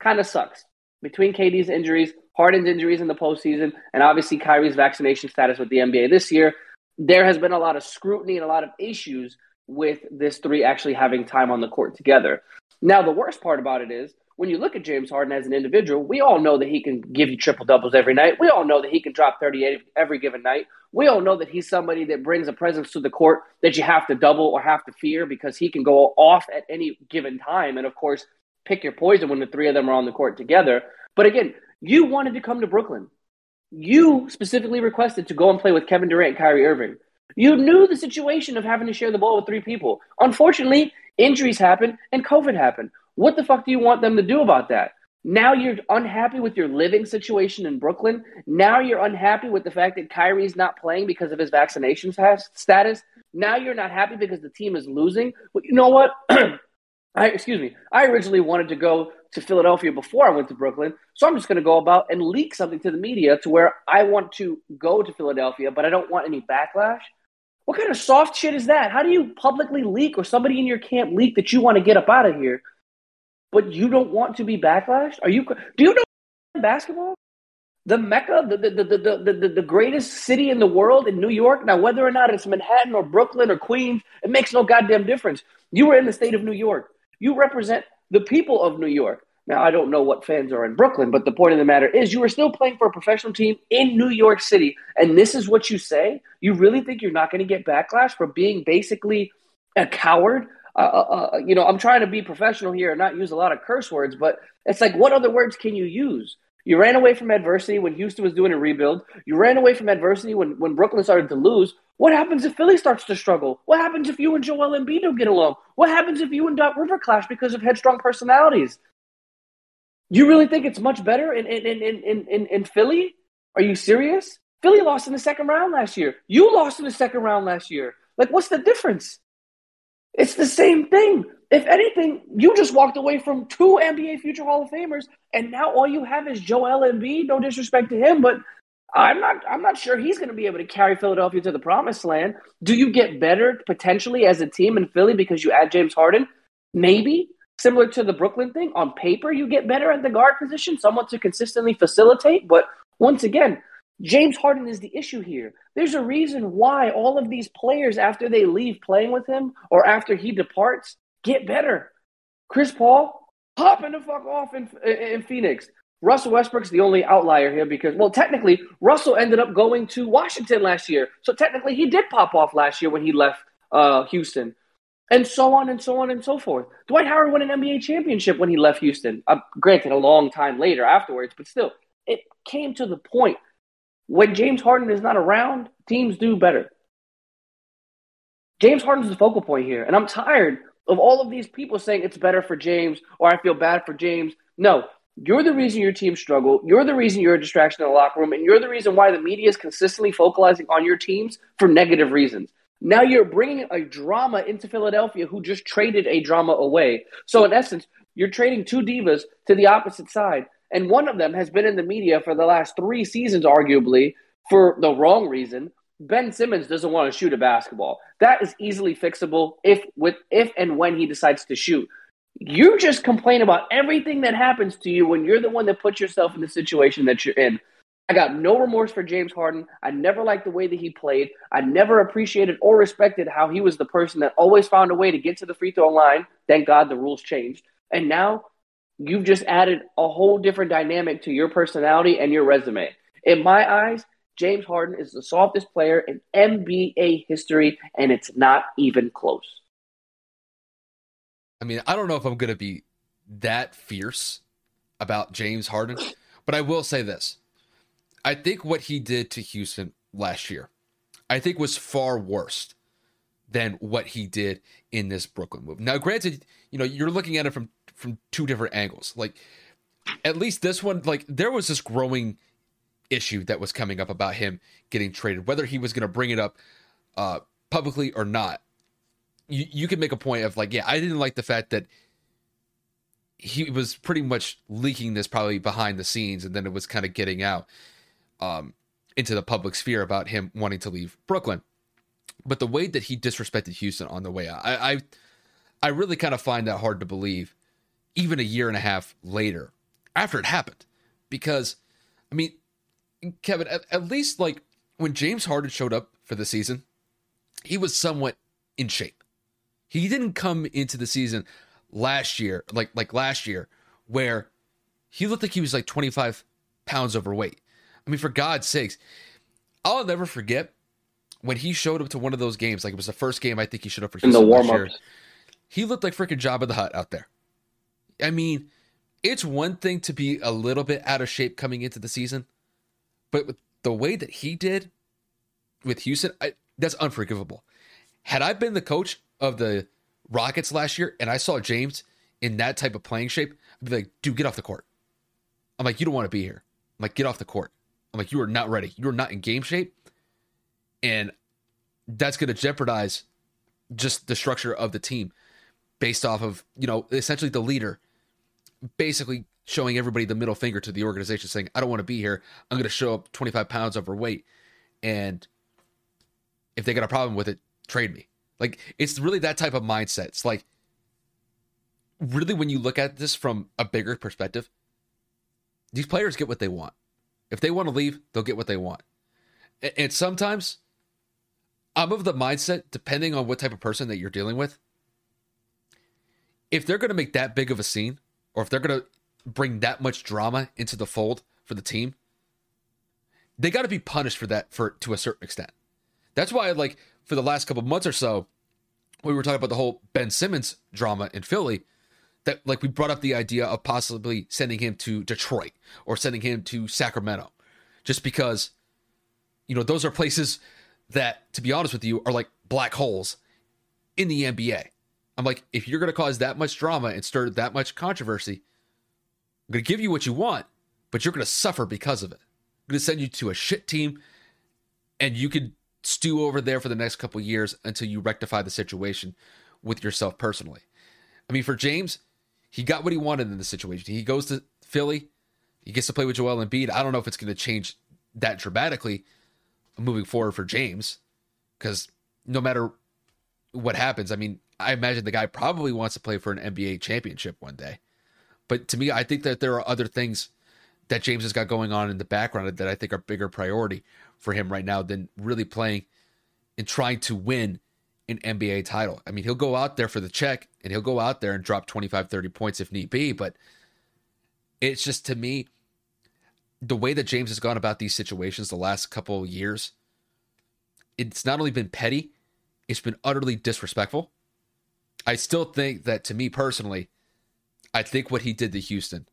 Kind of sucks. Between K D's injuries, Harden's injuries in the postseason, and obviously Kyrie's vaccination status with the N B A this year, there has been a lot of scrutiny and a lot of issues with this three actually having time on the court together. Now, the worst part about it is, when you look at James Harden as an individual, we all know that he can give you triple-doubles every night. We all know that he can drop thirty-eight every given night. We all know that he's somebody that brings a presence to the court that you have to double or have to fear because he can go off at any given time. And, of course, pick your poison when the three of them are on the court together. But, again, you wanted to come to Brooklyn. You specifically requested to go and play with Kevin Durant and Kyrie Irving. You knew the situation of having to share the ball with three people. Unfortunately, injuries happen and COVID happened. What the fuck do you want them to do about that? Now you're unhappy with your living situation in Brooklyn. Now you're unhappy with the fact that Kyrie's not playing because of his vaccination status. Now you're not happy because the team is losing. But you know what? I, excuse me. I originally wanted to go to Philadelphia before I went to Brooklyn, so I'm just going to go about and leak something to the media to where I want to go to Philadelphia, but I don't want any backlash. What kind of soft shit is that? How do you publicly leak or somebody in your camp leak that you want to get up out of here? But you don't want to be backlashed? Are you? Do you know basketball? The Mecca, the the, the the the the greatest city in the world in New York. Now, whether or not it's Manhattan or Brooklyn or Queens, it makes no goddamn difference. You were in the state of New York. You represent the people of New York. Now, I don't know what fans are in Brooklyn, but the point of the matter is you are still playing for a professional team in New York City, and this is what you say? You really think you're not going to get backlash for being basically a coward? Uh, uh, you know, I'm trying to be professional here and not use a lot of curse words, but it's like, what other words can you use? You ran away from adversity when Houston was doing a rebuild. You ran away from adversity when, when Brooklyn started to lose. What happens if Philly starts to struggle? What happens if you and Joel Embiid don't get along? What happens if you and Doc Rivers clash because of headstrong personalities? You really think it's much better in, in, in, in, in, in Philly? Are you serious? Philly lost in the second round last year. You lost in the second round last year. Like, what's the difference? It's the same thing. If anything, you just walked away from two N B A future Hall of Famers, and now all you have is Joel Embiid. No disrespect to him, but I'm not I'm not sure he's going to be able to carry Philadelphia to the promised land. Do you get better potentially as a team in Philly because you add James Harden? Maybe. Similar to the Brooklyn thing, on paper you get better at the guard position, someone to consistently facilitate. But once again, James Harden is the issue here. There's a reason why all of these players, after they leave playing with him or after he departs, get better. Chris Paul, hopping the fuck off in, in Phoenix. Russell Westbrook's the only outlier here because, well, technically, Russell ended up going to Washington last year. So technically he did pop off last year when he left uh, Houston. And so on and so on and so forth. Dwight Howard won an N B A championship when he left Houston. Uh, granted, a long time later afterwards, but still, it came to the point. When James Harden is not around, teams do better. James Harden's the focal point here, and I'm tired of all of these people saying it's better for James or I feel bad for James. No, you're the reason your team struggle. You're the reason you're a distraction in the locker room, and you're the reason why the media is consistently focalizing on your teams for negative reasons. Now you're bringing a drama into Philadelphia who just traded a drama away. So in essence, you're trading two divas to the opposite side. And one of them has been in the media for the last three seasons, arguably, for the wrong reason. Ben Simmons doesn't want to shoot a basketball. That is easily fixable if with if and when he decides to shoot. You just complain about everything that happens to you when you're the one that puts yourself in the situation that you're in. I got no remorse for James Harden. I never liked the way that he played. I never appreciated or respected how he was the person that always found a way to get to the free throw line. Thank God the rules changed. And now you've just added a whole different dynamic to your personality and your resume. In my eyes, James Harden is the softest player in N B A history, and it's not even close. I mean, I don't know if I'm going to be that fierce about James Harden, but I will say this. I think what he did to Houston last year, I think was far worse than what he did in this Brooklyn move. Now, granted, you know, you're looking at it from from two different angles. Like, at least this one, like, there was this growing issue that was coming up about him getting traded, whether he was going to bring it up uh, publicly or not. You you can make a point of like, yeah, I didn't like the fact that he was pretty much leaking this probably behind the scenes, and then it was kind of getting out um, into the public sphere about him wanting to leave Brooklyn. But the way that he disrespected Houston on the way out, I, I, I really kind of find that hard to believe, even a year and a half later after it happened. Because, I mean, Kevin, at, at least like when James Harden showed up for the season, he was somewhat in shape. He didn't come into the season last year, like like last year, where he looked like he was like twenty-five pounds overweight. I mean, for God's sakes, I'll never forget when he showed up to one of those games. Like, it was the first game I think he showed up for Houston in the warm-ups. He looked like freaking Jabba the Hutt out there. I mean, it's one thing to be a little bit out of shape coming into the season, but with the way that he did with Houston, I, that's unforgivable. Had I been the coach of the Rockets last year and I saw James in that type of playing shape, I'd be like, dude, get off the court. I'm like, you don't want to be here. I'm like, get off the court. I'm like, you are not ready. You're not in game shape. And that's going to jeopardize just the structure of the team based off of, you know, essentially the leader basically showing everybody the middle finger to the organization saying, I don't want to be here. I'm going to show up twenty-five pounds overweight. And if they got a problem with it, trade me. Like, it's really that type of mindset. It's like, really, when you look at this from a bigger perspective, these players get what they want. If they want to leave, they'll get what they want. And sometimes I'm of the mindset, depending on what type of person that you're dealing with, if they're going to make that big of a scene, or if they're going to bring that much drama into the fold for the team, they got to be punished for that for to a certain extent. That's why, like, for the last couple months or so, we were talking about the whole Ben Simmons drama in Philly, that, like, we brought up the idea of possibly sending him to Detroit or sending him to Sacramento, just because, you know, those are places that, to be honest with you, are like black holes in the N B A. I'm like, if you're going to cause that much drama and stir that much controversy, I'm going to give you what you want, but you're going to suffer because of it. I'm going to send you to a shit team, and you can stew over there for the next couple of years until you rectify the situation with yourself personally. I mean, for James, he got what he wanted in the situation. He goes to Philly. He gets to play with Joel Embiid. I don't know if it's going to change that dramatically moving forward for James, because no matter what happens, I mean, I imagine the guy probably wants to play for an N B A championship one day. But to me, I think that there are other things that James has got going on in the background that I think are bigger priority for him right now than really playing and trying to win an N B A title. I mean, he'll go out there for the check, and he'll go out there and drop twenty-five, thirty points if need be, but it's just, to me, the way that James has gone about these situations the last couple of years, it's not only been petty, it's been utterly disrespectful. I still think that, to me personally, I think what he did to Houston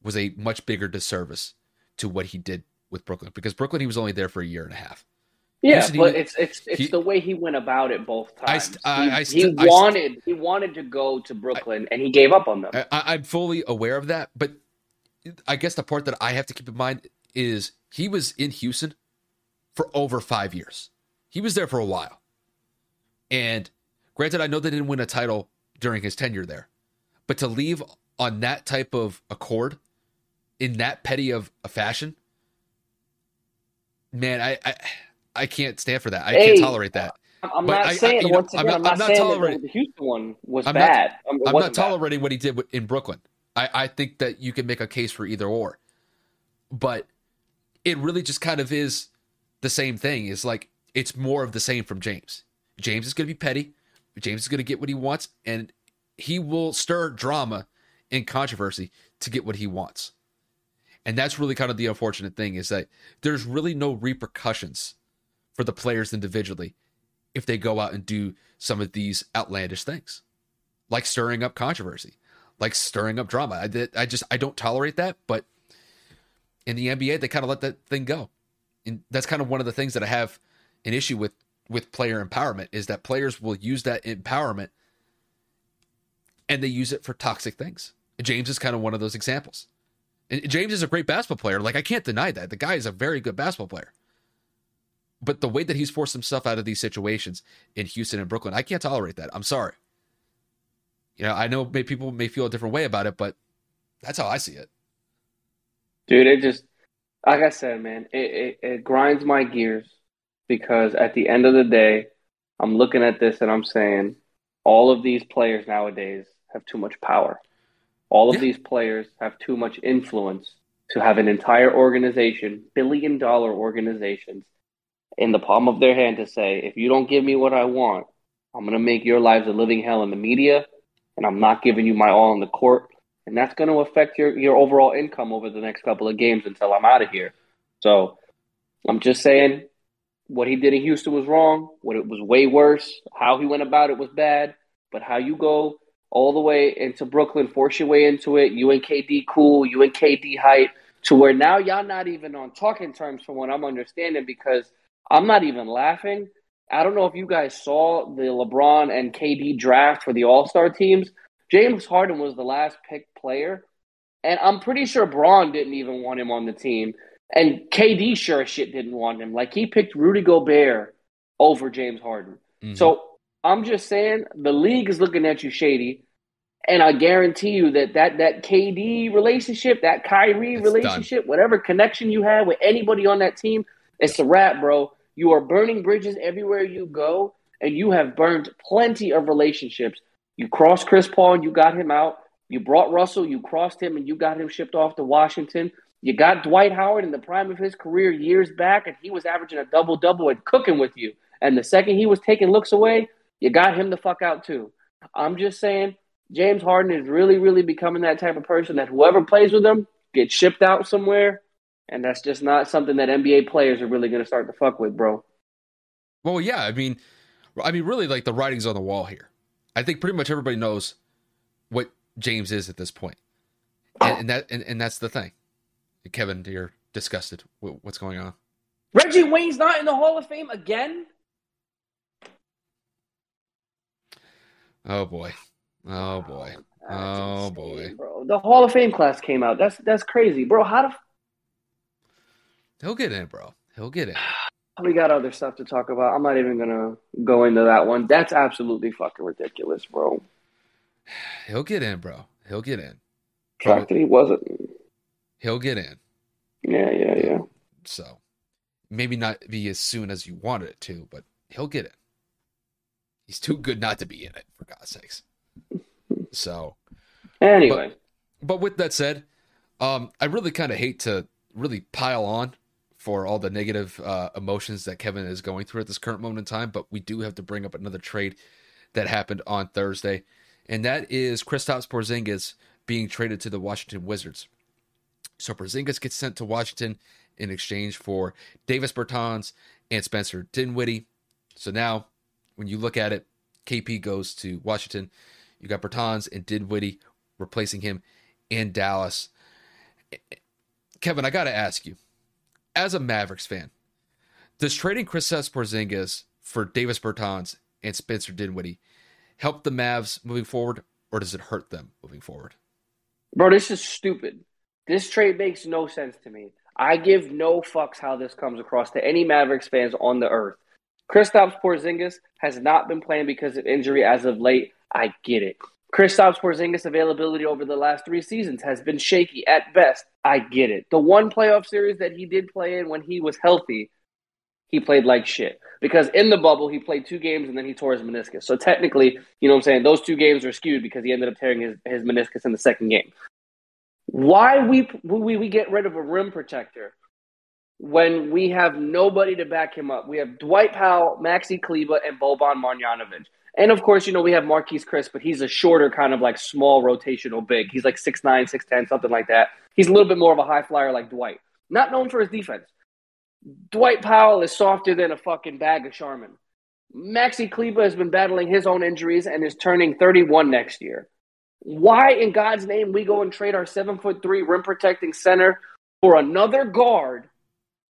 was a much bigger disservice to what he did with Brooklyn, because Brooklyn, he was only there for a year and a half. Yeah, Houston, but he, it's it's it's he, the way he went about it both times. I, I, he, I, he I, wanted I, he wanted to go to Brooklyn, I, and he gave up on them. I, I'm fully aware of that, but I guess the part that I have to keep in mind is he was in Houston for over five years. He was there for a while, and granted, I know they didn't win a title during his tenure there, but to leave on that type of accord, in that petty of a fashion, man, I. I I can't stand for that. I hey, can't tolerate that. I'm but not saying I, I, once know, again. I'm not, I'm not saying tolerating. The Houston one was I'm bad. Not, I mean, I'm not tolerating bad. What he did in Brooklyn. I, I think that you can make a case for either or, but it really just kind of is the same thing. It's like it's more of the same from James. James is going to be petty. James is going to get what he wants, and he will stir drama and controversy to get what he wants. And that's really kind of the unfortunate thing, is that there's really no repercussions for the players individually if they go out and do some of these outlandish things, like stirring up controversy, like stirring up drama. I, I just, I don't tolerate that, but in the N B A, they kind of let that thing go. And that's kind of one of the things that I have an issue with, with player empowerment, is that players will use that empowerment and they use it for toxic things. And James is kind of one of those examples. And James is a great basketball player. Like, I can't deny that. The guy is a very good basketball player. But the way that he's forced himself out of these situations in Houston and Brooklyn, I can't tolerate that. I'm sorry. You know, I know may, people may feel a different way about it, but that's how I see it. Dude, it just, like I said, man, it, it, it grinds my gears, because at the end of the day, I'm looking at this and I'm saying all of these players nowadays have too much power. All of yeah. these players have too much influence to have an entire organization, billion dollar organizations, in the palm of their hand to say, if you don't give me what I want, I'm going to make your lives a living hell in the media, and I'm not giving you my all on the court. And that's going to affect your, your overall income over the next couple of games until I'm out of here. So I'm just saying what he did in Houston was wrong. What it was way worse. How he went about it was bad. But how you go all the way into Brooklyn, force your way into it, you and K D cool, you and K D hype, to where now y'all not even on talking terms from what I'm understanding, because I'm not even laughing. I don't know if you guys saw the LeBron and K D draft for the All-Star teams. James Harden was the last picked player, and I'm pretty sure Braun didn't even want him on the team, and K D sure as shit didn't want him. Like, he picked Rudy Gobert over James Harden. Mm-hmm. So I'm just saying the league is looking at you shady, and I guarantee you that that, that K D relationship, that Kyrie it's relationship, done. Whatever connection you have with anybody on that team, it's a wrap, bro. You are burning bridges everywhere you go, and you have burned plenty of relationships. You crossed Chris Paul, and you got him out. You brought Russell, you crossed him, and you got him shipped off to Washington. You got Dwight Howard in the prime of his career years back, and he was averaging a double-double and cooking with you. And the second he was taking looks away, you got him the fuck out too. I'm just saying, James Harden is really, really becoming that type of person that whoever plays with him gets shipped out somewhere. And that's just not something that N B A players are really going to start to fuck with, bro. Well, yeah, I mean, I mean, really, like, the writing's on the wall here. I think pretty much everybody knows what James is at this point, and, and that and, and that's the thing. Kevin, you're disgusted with what's going on. Reggie Wayne's not in the Hall of Fame again. Oh boy! Oh boy! Oh, oh boy! Bro, the Hall of Fame class came out. That's that's crazy, bro. How the He'll get in, bro. He'll get in. We got other stuff to talk about. I'm not even going to go into that one. That's absolutely fucking ridiculous, bro. He'll get in, bro. He'll get in. Fact that he wasn't. He'll get in. Yeah, yeah, yeah. So maybe not be as soon as you wanted it to, but he'll get in. He's too good not to be in it, for God's sakes. So. Anyway. But, but with that said, um, I really kind of hate to really pile on for all the negative uh, emotions that Kevin is going through at this current moment in time, but we do have to bring up another trade that happened on Thursday, and that is Kristaps Porzingis being traded to the Washington Wizards. So Porzingis gets sent to Washington in exchange for Davis Bertans and Spencer Dinwiddie. So now, when you look at it, K P goes to Washington. You got Bertans and Dinwiddie replacing him in Dallas. Kevin, I got to ask you, as a Mavericks fan, does trading Kristaps Porzingis for Davis Bertans and Spencer Dinwiddie help the Mavs moving forward, or does it hurt them moving forward? Bro, this is stupid. This trade makes no sense to me. I give no fucks how this comes across to any Mavericks fans on the earth. Kristaps Porzingis has not been playing because of injury as of late. I get it. Kristaps Porzingis' availability over the last three seasons has been shaky at best. I get it. The one playoff series that he did play in when he was healthy, he played like shit. Because in the bubble, he played two games and then he tore his meniscus. So technically, you know what I'm saying, those two games are skewed because he ended up tearing his, his meniscus in the second game. Why we, we we get rid of a rim protector when we have nobody to back him up? We have Dwight Powell, Maxi Kleba, and Boban Marjanovic. And, of course, you know, we have Marquise Chris, but he's a shorter kind of like small rotational big. He's like six nine, six ten, something like that. He's a little bit more of a high flyer like Dwight. Not known for his defense. Dwight Powell is softer than a fucking bag of Charmin. Maxi Kleba has been battling his own injuries and is turning thirty-one next year. Why in God's name we go and trade our seven foot three rim-protecting center for another guard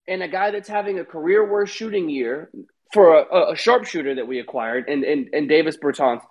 and a guy that's having a career-worst shooting year – for a, a sharpshooter that we acquired and, and, and Davis Bertans?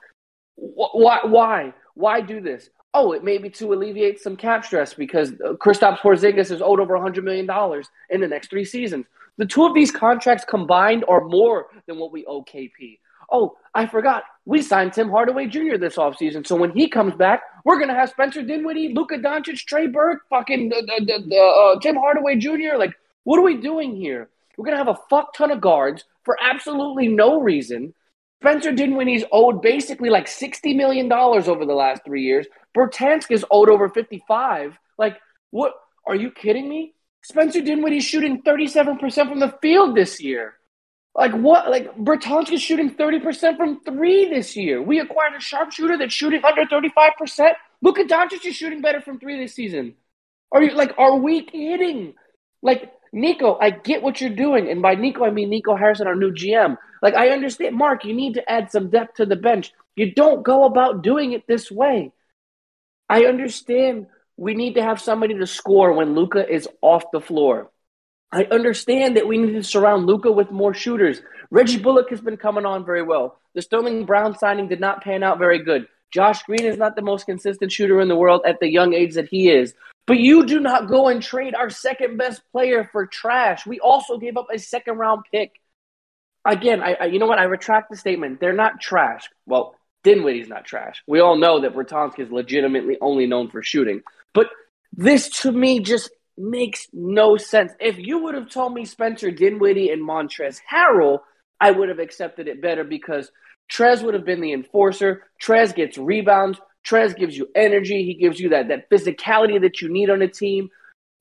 Why, why? Why do this? Oh, it may be to alleviate some cap stress because Kristaps Porzingis is owed over one hundred million dollars in the next three seasons. The two of these contracts combined are more than what we owe K P. Oh, I forgot. We signed Tim Hardaway Junior this offseason, so when he comes back, we're going to have Spencer Dinwiddie, Luka Doncic, Trey Burke, fucking uh, uh, uh, uh, Tim Hardaway Junior Like, what are we doing here? We're going to have a fuck ton of guards for absolutely no reason. Spencer Dinwiddie's owed basically like sixty million dollars over the last three years. Bertans is owed over fifty-five. Like, what? Are you kidding me? Spencer Dinwiddie's shooting thirty-seven percent from the field this year. Like, what? Like, Bertans is shooting thirty percent from three this year. We acquired a sharpshooter that's shooting under thirty-five percent. Luka Doncic is shooting better from three this season. Are you, like, are we kidding? Like, Nico, I get what you're doing. And by Nico, I mean Nico Harrison, our new G M. Like, I understand. Mark, you need to add some depth to the bench. You don't go about doing it this way. I understand we need to have somebody to score when Luka is off the floor. I understand that we need to surround Luka with more shooters. Reggie Bullock has been coming on very well. The Sterling Brown signing did not pan out very good. Josh Green is not the most consistent shooter in the world at the young age that he is. But you do not go and trade our second-best player for trash. We also gave up a second-round pick. Again, I, I you know what? I retract the statement. They're not trash. Well, Dinwiddie's not trash. We all know that Bertans is legitimately only known for shooting. But this, to me, just makes no sense. If you would have told me Spencer Dinwiddie and Montrezl Harrell, I would have accepted it better because Trez would have been the enforcer. Trez gets rebounds. Trez gives you energy. He gives you that, that physicality that you need on a team.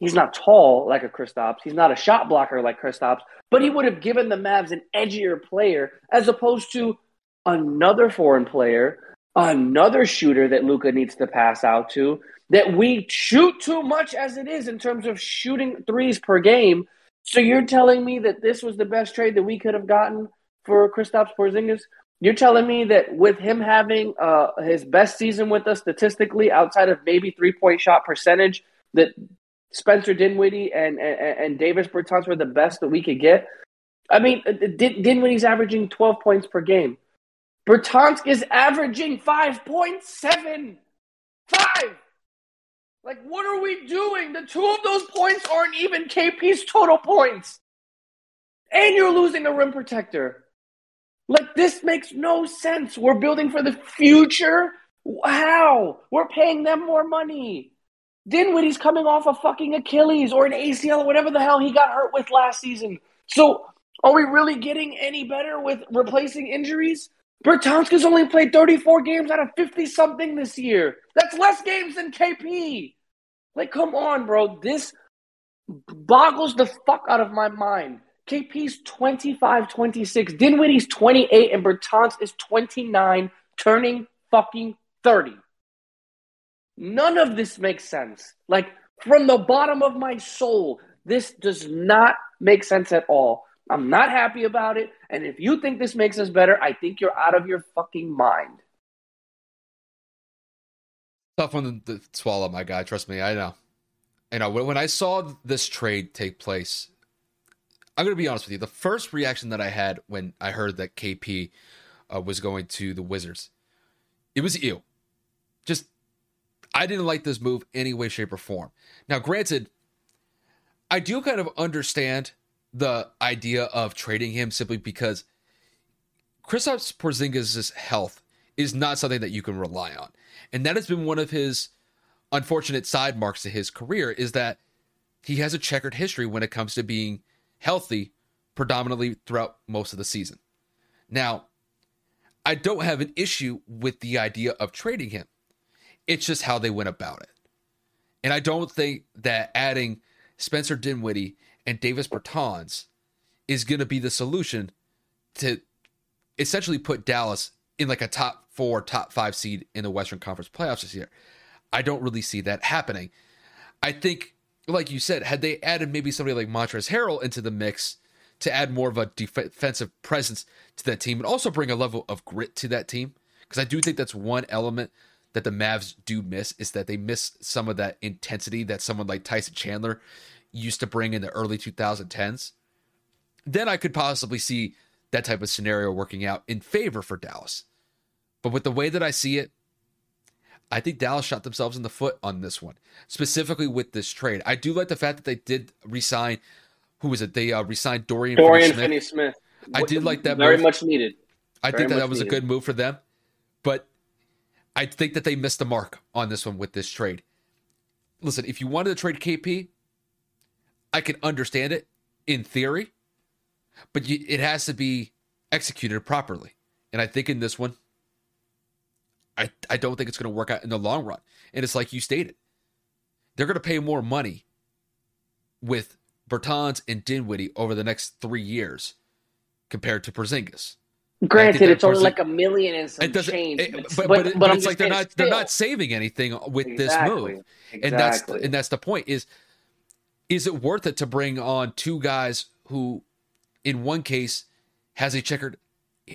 He's not tall like a Kristaps. He's not a shot blocker like Kristaps. But he would have given the Mavs an edgier player as opposed to another foreign player, another shooter that Luka needs to pass out to, that we shoot too much as it is in terms of shooting threes per game. So you're telling me that this was the best trade that we could have gotten for Kristaps Porzingis? You're telling me that with him having uh, his best season with us statistically outside of maybe three-point shot percentage, that Spencer Dinwiddie and, and, and Davis Bertans were the best that we could get? I mean, Din- Dinwiddie's averaging twelve points per game. Bertans is averaging five point seven. Five! Like, what are we doing? The two of those points aren't even K P's total points. And you're losing a rim protector. Like, this makes no sense. We're building for the future. How? We're paying them more money. Dinwiddie's coming off a fucking Achilles or an A C L, whatever the hell he got hurt with last season. So are we really getting any better with replacing injuries? Bertonska's only played thirty-four games out of fifty-something this year. That's less games than K P. Like, come on, bro. This boggles the fuck out of my mind. K P's twenty-five, twenty-six, Dinwiddie's twenty-eight, and Bertans is twenty-nine, turning fucking thirty. None of this makes sense. Like, from the bottom of my soul, this does not make sense at all. I'm not happy about it, and if you think this makes us better, I think you're out of your fucking mind. Tough one to swallow, my guy. Trust me, I know. I know. When I saw this trade take place, I'm going to be honest with you. The first reaction that I had when I heard that K P uh, was going to the Wizards, it was ew. Just, I didn't like this move any way, shape, or form. Now, granted, I do kind of understand the idea of trading him simply because Kristaps Porzingis' health is not something that you can rely on. And that has been one of his unfortunate side marks to his career, is that he has a checkered history when it comes to being healthy predominantly throughout most of the season. Now, I don't have an issue with the idea of trading him. It's just how they went about it. And I don't think that adding Spencer Dinwiddie and Davis Bertans is going to be the solution to essentially put Dallas in like a top four, top five seed in the Western Conference playoffs this year. I don't really see that happening. I think, like you said, had they added maybe somebody like Montrezl Harrell into the mix to add more of a def- defensive presence to that team and also bring a level of grit to that team, because I do think that's one element that the Mavs do miss, is that they miss some of that intensity that someone like Tyson Chandler used to bring in the early twenty tens. Then I could possibly see that type of scenario working out in favor for Dallas. But with the way that I see it, I think Dallas shot themselves in the foot on this one, specifically with this trade. I do like the fact that they did resign. Who was it? They uh, resigned Dorian. Dorian Finney-Smith. I did like that. Very move. Much needed. I very think that, that was needed. A good move for them, but I think that they missed the mark on this one with this trade. Listen, if you wanted to trade K P, I can understand it in theory, but you, it has to be executed properly. And I think in this one, I, I don't think it's going to work out in the long run. And it's like you stated, they're going to pay more money with Bertans and Dinwiddie over the next three years compared to Porzingis. Granted, it's only like a million and some change. It, but, but, but, but, but it's like they're not still. they're not saving anything with exactly. this move. Exactly. And that's the, and that's the point is, is it worth it to bring on two guys who, in one case, has a checkered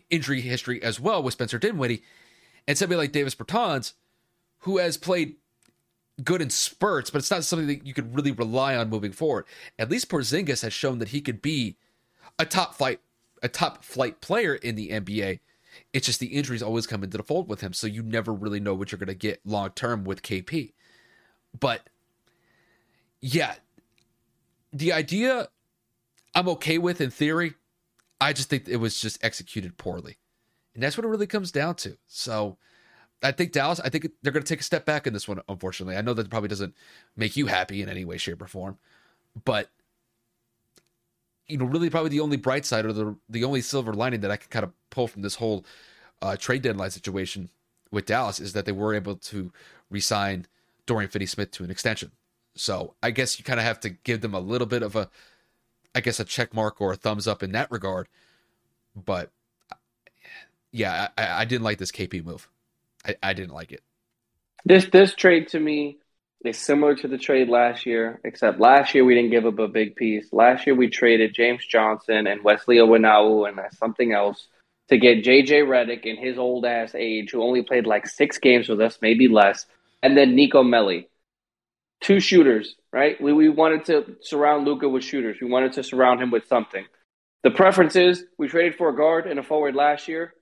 injury history as well with Spencer Dinwiddie, and somebody like Davis Bertans, who has played good in spurts, but it's not something that you could really rely on moving forward. At least Porzingis has shown that he could be a top flight a top flight player in the N B A. It's just the injuries always come into the fold with him, so you never really know what you're going to get long term with K P. But yeah, the idea I'm okay with in theory. I just think it was just executed poorly. And that's what it really comes down to. So I think Dallas, I think they're going to take a step back in this one, unfortunately. I know that probably doesn't make you happy in any way, shape, or form. But, you know, really probably the only bright side or the the only silver lining that I can kind of pull from this whole uh, trade deadline situation with Dallas is that they were able to re-sign Dorian Finney-Smith to an extension. So I guess you kind of have to give them a little bit of a, I guess, a check mark or a thumbs up in that regard. But, yeah, I, I didn't like this K P move. I, I didn't like it. This this trade to me is similar to the trade last year, except last year we didn't give up a big piece. Last year we traded James Johnson and Wesley Owinau and something else to get J J Redick in his old-ass age, who only played like six games with us, maybe less, and then Nico Melli. Two shooters, right? We we wanted to surround Luka with shooters. We wanted to surround him with something. The preference is we traded for a guard and a forward last year.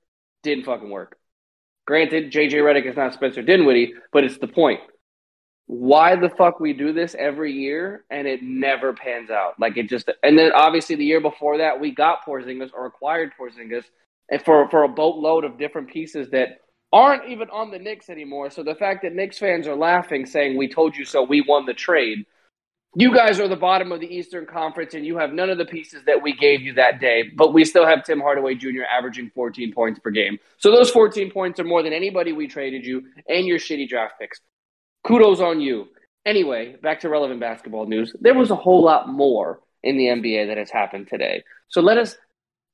Didn't fucking work. Granted, J J Redick is not Spencer Dinwiddie, but it's the point. Why the fuck we do this every year and it never pans out? Like it just, and then obviously the year before that we got Porzingis or acquired Porzingis and for, for a boatload of different pieces that aren't even on the Knicks anymore. So the fact that Knicks fans are laughing saying, we told you so, we won the trade. You guys are the bottom of the Eastern Conference and you have none of the pieces that we gave you that day, but we still have Tim Hardaway Junior averaging fourteen points per game. So those fourteen points are more than anybody we traded you and your shitty draft picks. Kudos on you. Anyway, back to relevant basketball news. There was a whole lot more in the N B A that has happened today. So let us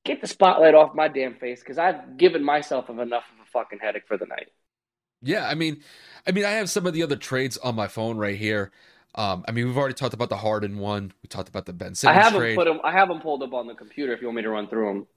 get the spotlight off my damn face because I've given myself enough of a fucking headache for the night. Yeah, I mean, I mean, I have some of the other trades on my phone right here. Um, I mean, we've already talked about the Harden one. We talked about the Ben Simmons I have trade. Put them, I have them pulled up on the computer if you want me to run through them.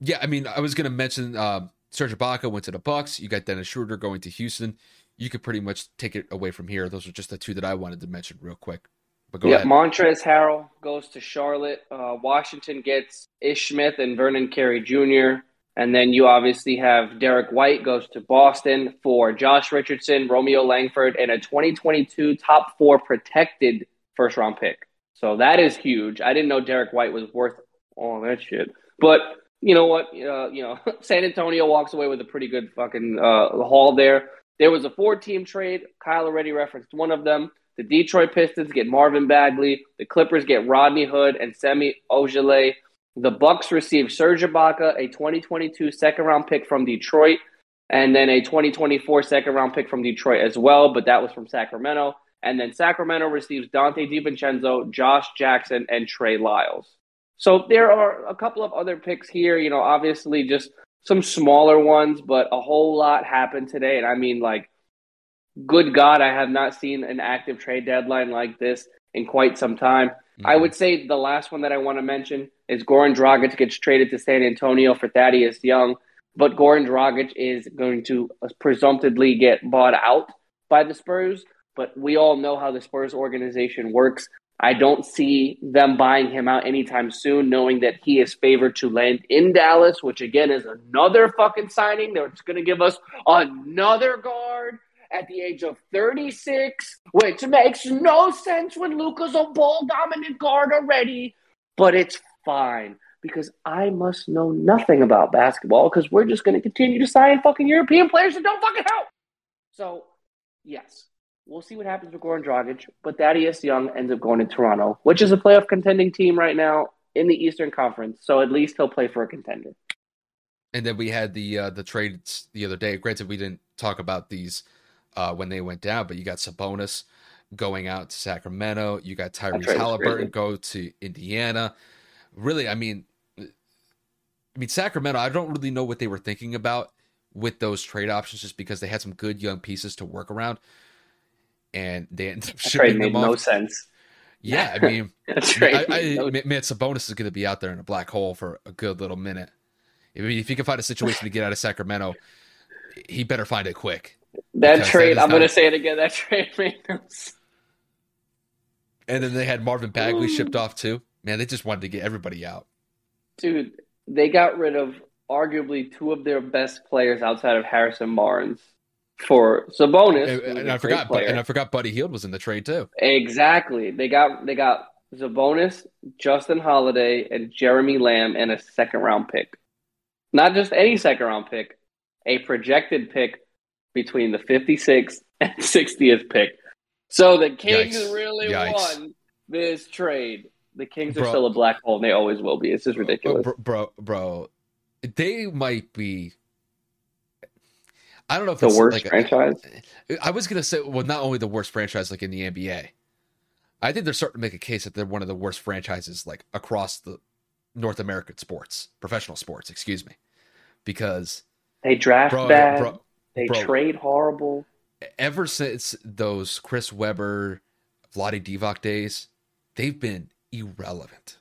Yeah, I mean, I was going to mention uh, Serge Ibaka went to the Bucks. You got Dennis Schroeder going to Houston. You could pretty much take it away from here. Those are just the two that I wanted to mention real quick. But go yeah, ahead. Montrezl Harrell goes to Charlotte. Uh, Washington gets Ish Smith and Vernon Carey Junior And then you obviously have Derek White goes to Boston for Josh Richardson, Romeo Langford, and a twenty twenty-two top four protected first-round pick. So that is huge. I didn't know Derek White was worth all that shit. But you know what? Uh, you know, San Antonio walks away with a pretty good fucking uh, haul there. There was a four-team trade. Kyle already referenced one of them. The Detroit Pistons get Marvin Bagley. The Clippers get Rodney Hood and Semi Ojeleye. The Bucks received Serge Ibaka, a twenty twenty-two second-round pick from Detroit, and then a twenty twenty-four second-round pick from Detroit as well, but that was from Sacramento. And then Sacramento receives Dante DiVincenzo, Josh Jackson, and Trey Lyles. So there are a couple of other picks here, you know, obviously just some smaller ones, but a whole lot happened today. And I mean, like, good God, I have not seen an active trade deadline like this in quite some time. Mm-hmm. I would say the last one that I want to mention is Goran Dragic gets traded to San Antonio for Thaddeus Young, but Goran Dragic is going to presumptively get bought out by the Spurs, but we all know how the Spurs organization works. I don't see them buying him out anytime soon, knowing that he is favored to land in Dallas, which again is another fucking signing. That's going to give us another guard at the age of thirty-six, which makes no sense when Luka's a ball-dominant guard already. But it's fine, because I must know nothing about basketball, because we're just going to continue to sign fucking European players that don't fucking help. So, yes, we'll see what happens with Goran Dragic, but Thaddeus Young ends up going to Toronto, which is a playoff contending team right now in the Eastern Conference, so at least he'll play for a contender. And then we had the uh, the trades the other day. Granted, we didn't talk about these uh, when they went down, but you got Sabonis going out to Sacramento. You got Tyrese Halliburton go to Indiana. Really, I mean, I mean Sacramento, I don't really know what they were thinking about with those trade options, just because they had some good young pieces to work around, and they ended up shipping them off. That trade made no sense. Yeah, I mean, I, I, no- man, Sabonis is going to be out there in a black hole for a good little minute. I mean, if he can find a situation to get out of Sacramento, he better find it quick. That trade, that I'm not... going to say it again, that trade made no sense. And then they had Marvin Bagley Ooh. shipped off too. Man, they just wanted to get everybody out. Dude, they got rid of arguably two of their best players outside of Harrison Barnes for Sabonis. And, and I forgot, player. and I forgot Buddy Hield was in the trade too. Exactly. They got they got Sabonis, Justin Holiday, and Jeremy Lamb, and a second round pick. Not just any second round pick, a projected pick between the fifty-sixth and sixtieth pick. So the Kings Yikes. really Yikes. won this trade. The Kings bro, are still a black hole, and they always will be. It's just ridiculous. Bro, bro, bro. They might be – I don't know if the it's – the worst like franchise? A, I was going to say, well, not only the worst franchise like in the N B A. I think they're starting to make a case that they're one of the worst franchises like across the North American sports, professional sports, excuse me, because – They draft bro, bad. Bro, they bro, trade horrible. Ever since those Chris Webber, Vlade Divac days, they've been – irrelevant.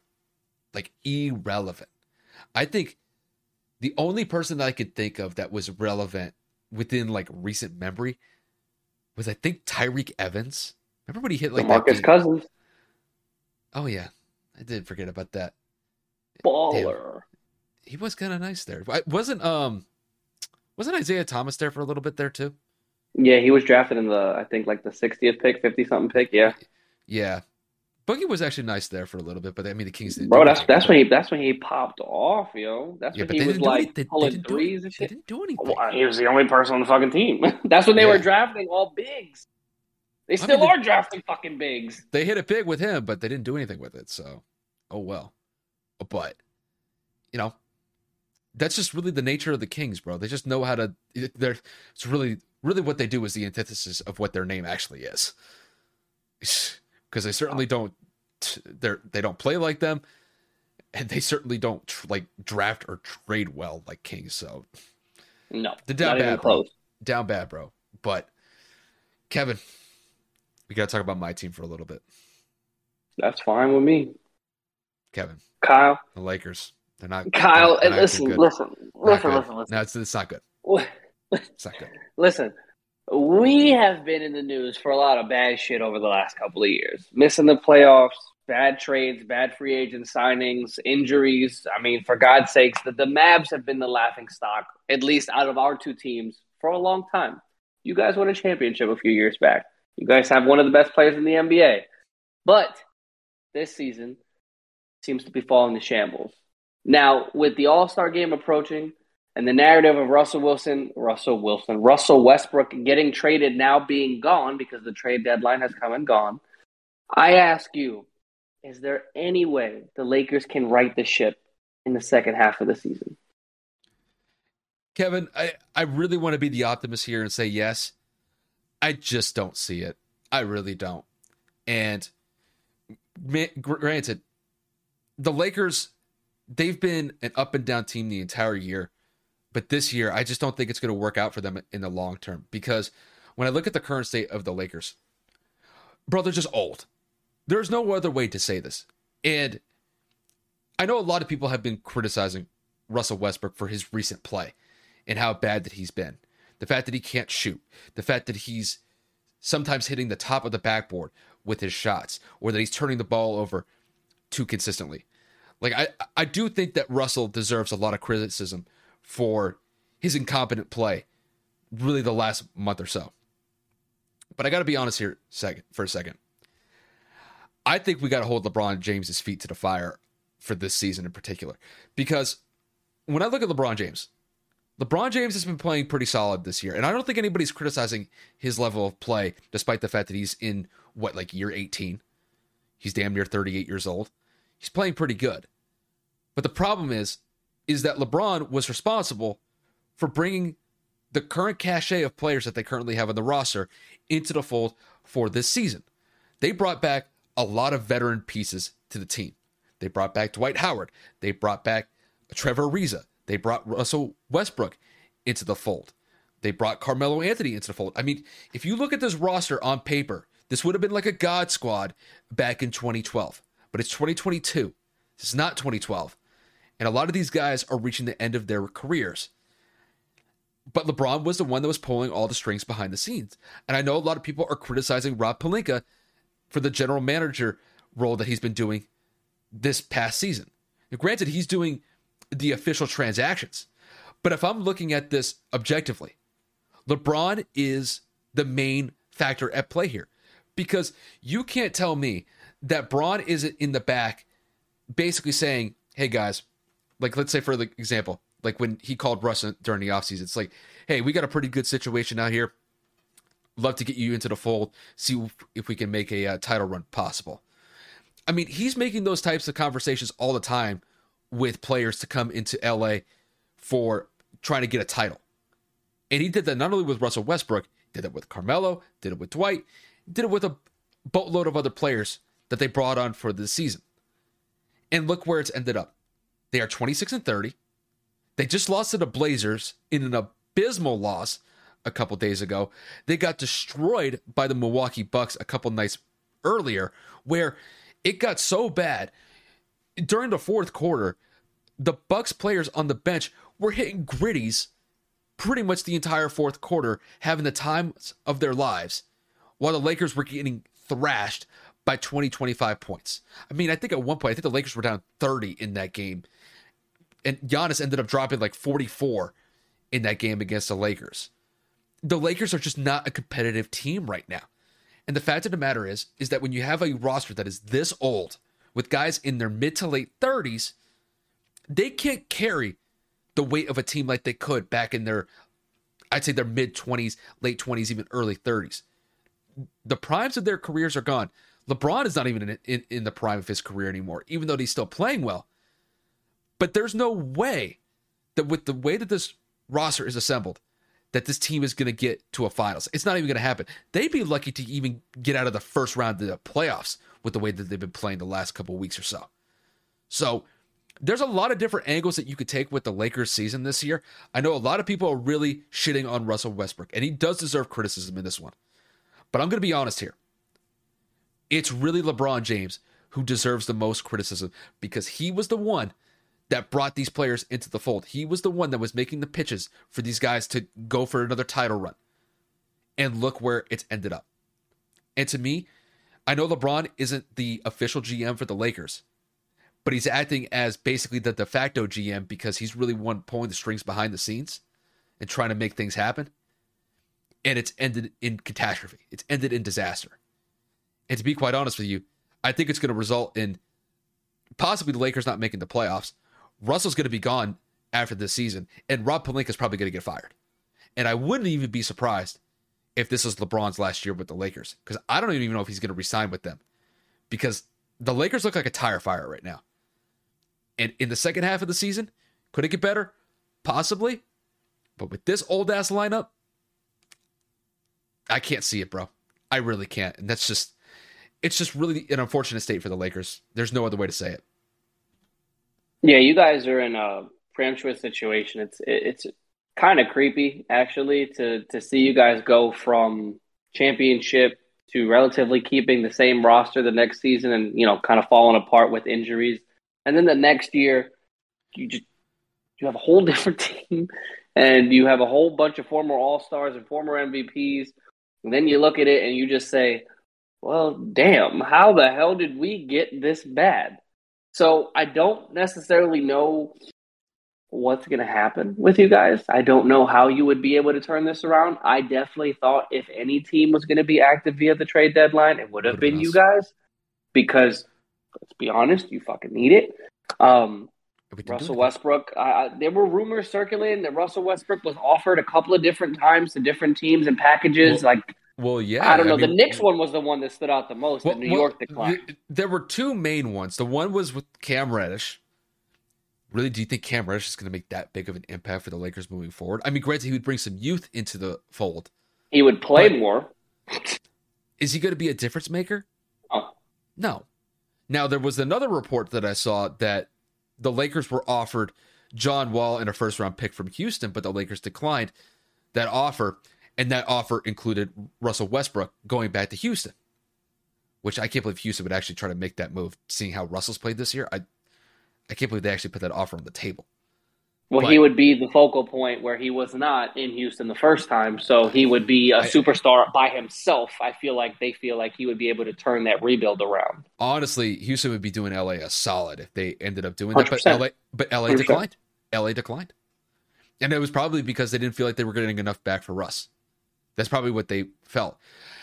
Like irrelevant. I think the only person that I could think of that was relevant within like recent memory was I think Tyreek Evans. Remember when he hit like Marcus Cousins? Oh yeah. I did forget about that. Baller. Damn. He was kind of nice there. Wasn't um wasn't Isaiah Thomas there for a little bit there too? Yeah, he was drafted in the I think like the sixtieth pick, fifty something pick, yeah. Yeah. Boogie was actually nice there for a little bit, but I mean the Kings didn't. Bro, that's that's when he that's when he popped off, yo. That's yeah, when he was like pulling threes and shit. They didn't do anything. Well, he was the only person on the fucking team. That's when they yeah. were drafting all bigs. They still I mean, are they, drafting fucking bigs. They hit a big with him, but they didn't do anything with it. So, oh well. But you know, that's just really the nature of the Kings, bro. They just know how to. They're it's really really what they do is the antithesis of what their name actually is. Because they certainly don't, they're they don't play like them, and they certainly don't tr- like draft or trade well like Kings. So no, the down bad, bro. Down bad, bro. But Kevin, we gotta talk about my team for a little bit. That's fine with me, Kevin. Kyle, the Lakers. They're not. Kyle, they're not listen, listen, listen, not listen, listen. No, it's, it's not good. It's not good. Listen. We have been in the news for a lot of bad shit over the last couple of years. Missing the playoffs, bad trades, bad free agent signings, injuries. I mean, for God's sakes, the, the Mavs have been the laughingstock, at least out of our two teams, for a long time. You guys won a championship a few years back. You guys have one of the best players in the N B A. But this season seems to be falling to shambles. Now, with the All-Star game approaching, and the narrative of Russell Wilson, Russell Wilson, Russell Westbrook getting traded now being gone because the trade deadline has come and gone. I ask you, is there any way the Lakers can right the ship in the second half of the season? Kevin, I, I really want to be the optimist here and say yes. I just don't see it. I really don't. And granted, the Lakers, they've been an up and down team the entire year. But this year, I just don't think it's going to work out for them in the long term. Because when I look at the current state of the Lakers, bro, they're just old. There's no other way to say this. And I know a lot of people have been criticizing Russell Westbrook for his recent play and how bad that he's been. The fact that he can't shoot. The fact that he's sometimes hitting the top of the backboard with his shots. Or that he's turning the ball over too consistently. Like, I, I do think that Russell deserves a lot of criticism for his incompetent play really the last month or so. But I got to be honest here second, for a second. I think we got to hold LeBron James's feet to the fire for this season in particular. Because when I look at LeBron James, LeBron James has been playing pretty solid this year. And I don't think anybody's criticizing his level of play, despite the fact that he's in, what, like year eighteen? He's damn near thirty-eight years old. He's playing pretty good. But the problem is, is that LeBron was responsible for bringing the current cachet of players that they currently have on the roster into the fold for this season. They brought back a lot of veteran pieces to the team. They brought back Dwight Howard. They brought back Trevor Ariza. They brought Russell Westbrook into the fold. They brought Carmelo Anthony into the fold. I mean, if you look at this roster on paper, this would have been like a God squad back in twenty twelve, but it's twenty twenty-two. This is not twenty twelve. And a lot of these guys are reaching the end of their careers. But LeBron was the one that was pulling all the strings behind the scenes. And I know a lot of people are criticizing Rob Pelinka for the general manager role that he's been doing this past season. Now, granted, he's doing the official transactions. But if I'm looking at this objectively, LeBron is the main factor at play here. Because you can't tell me that Bron isn't in the back basically saying, hey, guys, like, let's say, for the example, like when he called Russ during the offseason, it's like, hey, we got a pretty good situation out here. Love to get you into the fold. See if we can make a uh, title run possible. I mean, he's making those types of conversations all the time with players to come into L A for trying to get a title. And he did that not only with Russell Westbrook, did it with Carmelo, did it with Dwight, did it with a boatload of other players that they brought on for this season. And look where it's ended up. They are twenty-six and thirty. They just lost to the Blazers in an abysmal loss a couple days ago. They got destroyed by the Milwaukee Bucks a couple nights earlier, where it got so bad during the fourth quarter, the Bucks players on the bench were hitting gritties pretty much the entire fourth quarter, having the time of their lives, while the Lakers were getting thrashed by twenty, twenty-five points. I mean, I think at one point, I think the Lakers were down thirty in that game. And Giannis ended up dropping like forty-four in that game against the Lakers. The Lakers are just not a competitive team right now. And the fact of the matter is, is that when you have a roster that is this old, with guys in their mid to late thirties, they can't carry the weight of a team like they could back in their, I'd say their mid-twenties, late twenties, even early thirties. The primes of their careers are gone. LeBron is not even in, in, in the prime of his career anymore, even though he's still playing well. But there's no way that with the way that this roster is assembled, that this team is going to get to a finals. It's not even going to happen. They'd be lucky to even get out of the first round of the playoffs with the way that they've been playing the last couple of weeks or so. So there's a lot of different angles that you could take with the Lakers season this year. I know a lot of people are really shitting on Russell Westbrook, and he does deserve criticism in this one. But I'm going to be honest here. It's really LeBron James who deserves the most criticism, because he was the one that brought these players into the fold. He was the one that was making the pitches for these guys to go for another title run. And look where it's ended up. And to me, I know LeBron isn't the official G M for the Lakers, but he's acting as basically the de facto G M, because he's really one pulling the strings behind the scenes and trying to make things happen. And it's ended in catastrophe. It's ended in disaster. And to be quite honest with you, I think it's going to result in possibly the Lakers not making the playoffs. Russell's going to be gone after this season, and Rob Pelinka is probably going to get fired. And I wouldn't even be surprised if this is LeBron's last year with the Lakers, because I don't even know if he's going to resign with them, because the Lakers look like a tire fire right now. And in the second half of the season, could it get better? Possibly. But with this old-ass lineup, I can't see it, bro. I really can't. And that's just, it's just really an unfortunate state for the Lakers. There's no other way to say it. Yeah, you guys are in a preemptive situation. It's it's kind of creepy, actually, to, to see you guys go from championship to relatively keeping the same roster the next season and, you know, kind of falling apart with injuries. And then the next year, you just you have a whole different team, and you have a whole bunch of former All-Stars and former M V Ps. And then you look at it and you just say, well, damn, how the hell did we get this bad? So I don't necessarily know what's going to happen with you guys. I don't know how you would be able to turn this around. I definitely thought if any team was going to be active via the trade deadline, it would have been you guys, because, let's be honest, you fucking need it. Um Russell Westbrook, uh, there were rumors circulating that Russell Westbrook was offered a couple of different times to different teams and packages. Well, like, well, yeah, I don't know. I mean, the Knicks one was the one that stood out the most. Well, the New well, York decline. Th- there were two main ones. The one was with Cam Reddish, Really, do you think Cam Reddish is going to make that big of an impact for the Lakers moving forward? I mean, granted, he would bring some youth into the fold. He would play more. Is he going to be a difference maker? Oh. No. Now, there was another report that I saw that the Lakers were offered John Wall and a first-round pick from Houston, but the Lakers declined that offer, and that offer included Russell Westbrook going back to Houston, which I can't believe Houston would actually try to make that move, seeing how Russell's played this year. I I can't believe they actually put that offer on the table. Well, but he would be the focal point where he was not in Houston the first time, so he would be a I, superstar by himself. I feel like they feel like he would be able to turn that rebuild around. Honestly, Houston would be doing L A a solid if they ended up doing that, but L A, but L A declined. L A declined. And it was probably because they didn't feel like they were getting enough back for Russ. That's probably what they felt.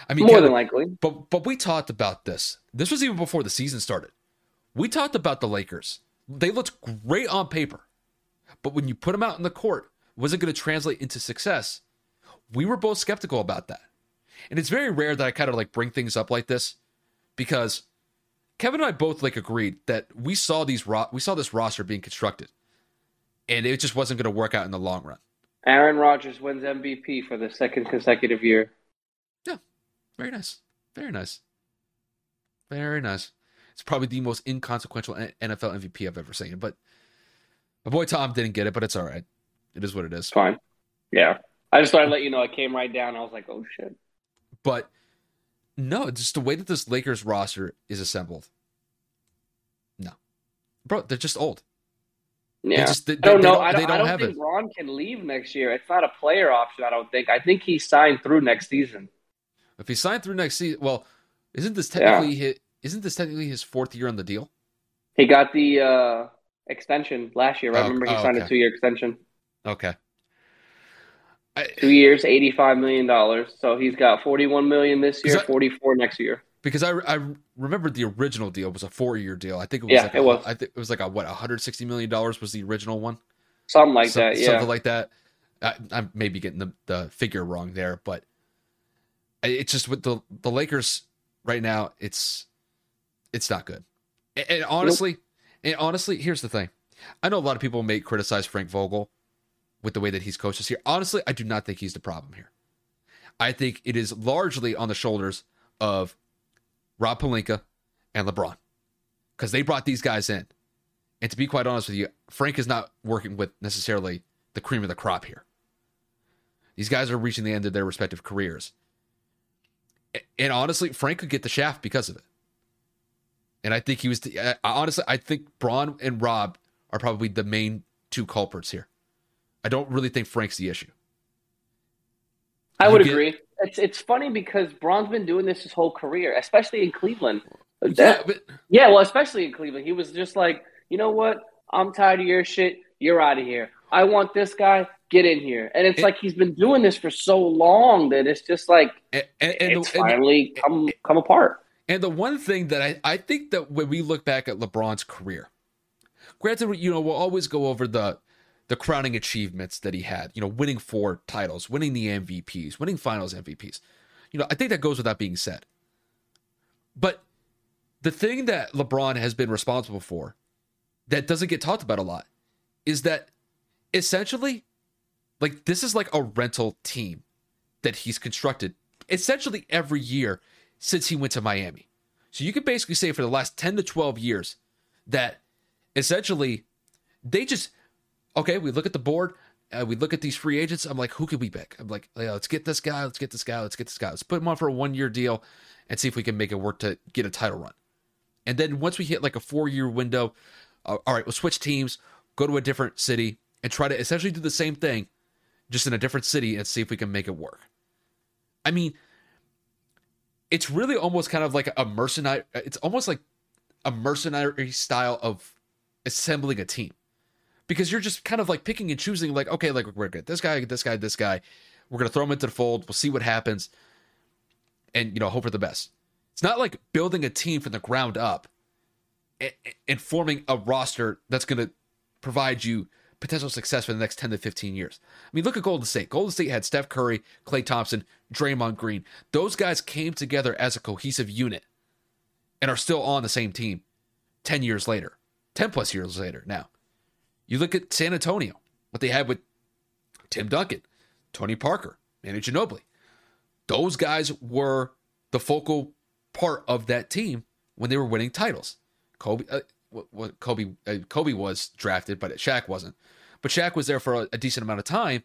I mean, more Kevin, than likely. But but we talked about this. This was even before the season started. We talked about the Lakers. They looked great on paper, but when you put them out in the court, was it going to translate into success? We were both skeptical about that. And it's very rare that I kind of like bring things up like this, because Kevin and I both like agreed that we saw these ro- we saw this roster being constructed, and it just wasn't going to work out in the long run. Aaron Rodgers wins M V P for the second consecutive year. Yeah, very nice. Very nice. Very nice. It's probably the most inconsequential N F L M V P I've ever seen. But my boy Tom didn't get it, but it's all right. It is what it is. Fine. Yeah. I just thought I'd let you know. I came right down. I was like, oh, shit. But no, just the way that this Lakers roster is assembled. No. Bro, they're just old. Yeah. Just, they, I don't know. Don't, I don't, don't, I don't have think it. Ron can leave next year. It's not a player option, I don't think. I think he signed through next season. If he signed through next season, well, isn't this technically yeah. his, isn't this technically his fourth year on the deal? He got the uh, extension last year. Right? Oh, I remember he oh, signed okay. a two-year extension. Okay. I, two years, eighty-five million dollars. So he's got forty-one million dollars this year, I, forty-four next year. Because I, I remember the original deal was a four-year deal. I think it was yeah, like it a, was. I think it was like a what, one hundred sixty million dollars was the original one. Something like Some, that. Yeah, something like that. I, I'm maybe getting the, the figure wrong there, but it's just with the the Lakers right now. It's it's not good. And, and honestly, nope. and honestly, here's the thing. I know a lot of people may criticize Frank Vogel with the way that he's coached us here. Honestly, I do not think he's the problem here. I think it is largely on the shoulders of Rob Pelinka, and LeBron, because they brought these guys in. And to be quite honest with you, Frank is not working with necessarily the cream of the crop here. These guys are reaching the end of their respective careers. And honestly, Frank could get the shaft because of it. And I think he was, I, honestly, I think Bron and Rob are probably the main two culprits here. I don't really think Frank's the issue. I would get, agree. It's it's funny because Bron's been doing this his whole career, especially in Cleveland. That, yeah, but, yeah, well, especially in Cleveland. He was just like, you know what? I'm tired of your shit. You're out of here. I want this guy. Get in here. And it's it, like he's been doing this for so long that it's just like and, and, and it's the, finally and, come, come apart. And the one thing that I, I think that when we look back at LeBron's career, granted, you know, we'll always go over the – the crowning achievements that he had, you know, winning four titles, winning the M V Ps, winning finals M V Ps. You know, I think that goes without being said. But the thing that LeBron has been responsible for that doesn't get talked about a lot is that essentially, like, this is like a rental team that he's constructed essentially every year since he went to Miami. So you could basically say for the last ten to twelve years that essentially they just... Okay, we look at the board, uh, we look at these free agents. I'm like, who can we pick? I'm like, yeah, let's get this guy, let's get this guy, let's get this guy. Let's put him on for a one-year deal and see if we can make it work to get a title run. And then once we hit like a four-year window, uh, all right, we'll switch teams, go to a different city, and try to essentially do the same thing, just in a different city, and see if we can make it work. I mean, it's really almost kind of like a mercenary. It's almost like a mercenary style of assembling a team. Because you're just kind of like picking and choosing, like, okay, like we're good. This guy, this guy, this guy. We're going to throw him into the fold. We'll see what happens. And, you know, hope for the best. It's not like building a team from the ground up and, and forming a roster that's going to provide you potential success for the next ten to fifteen years. I mean, look at Golden State. Golden State had Steph Curry, Klay Thompson, Draymond Green. Those guys came together as a cohesive unit and are still on the same team ten years later, ten plus years later now. You look at San Antonio, what they had with Tim Duncan, Tony Parker, Manu Ginobili. Those guys were the focal part of that team when they were winning titles. Kobe, uh, what Kobe, uh, Kobe was drafted, but Shaq wasn't. But Shaq was there for a, a decent amount of time,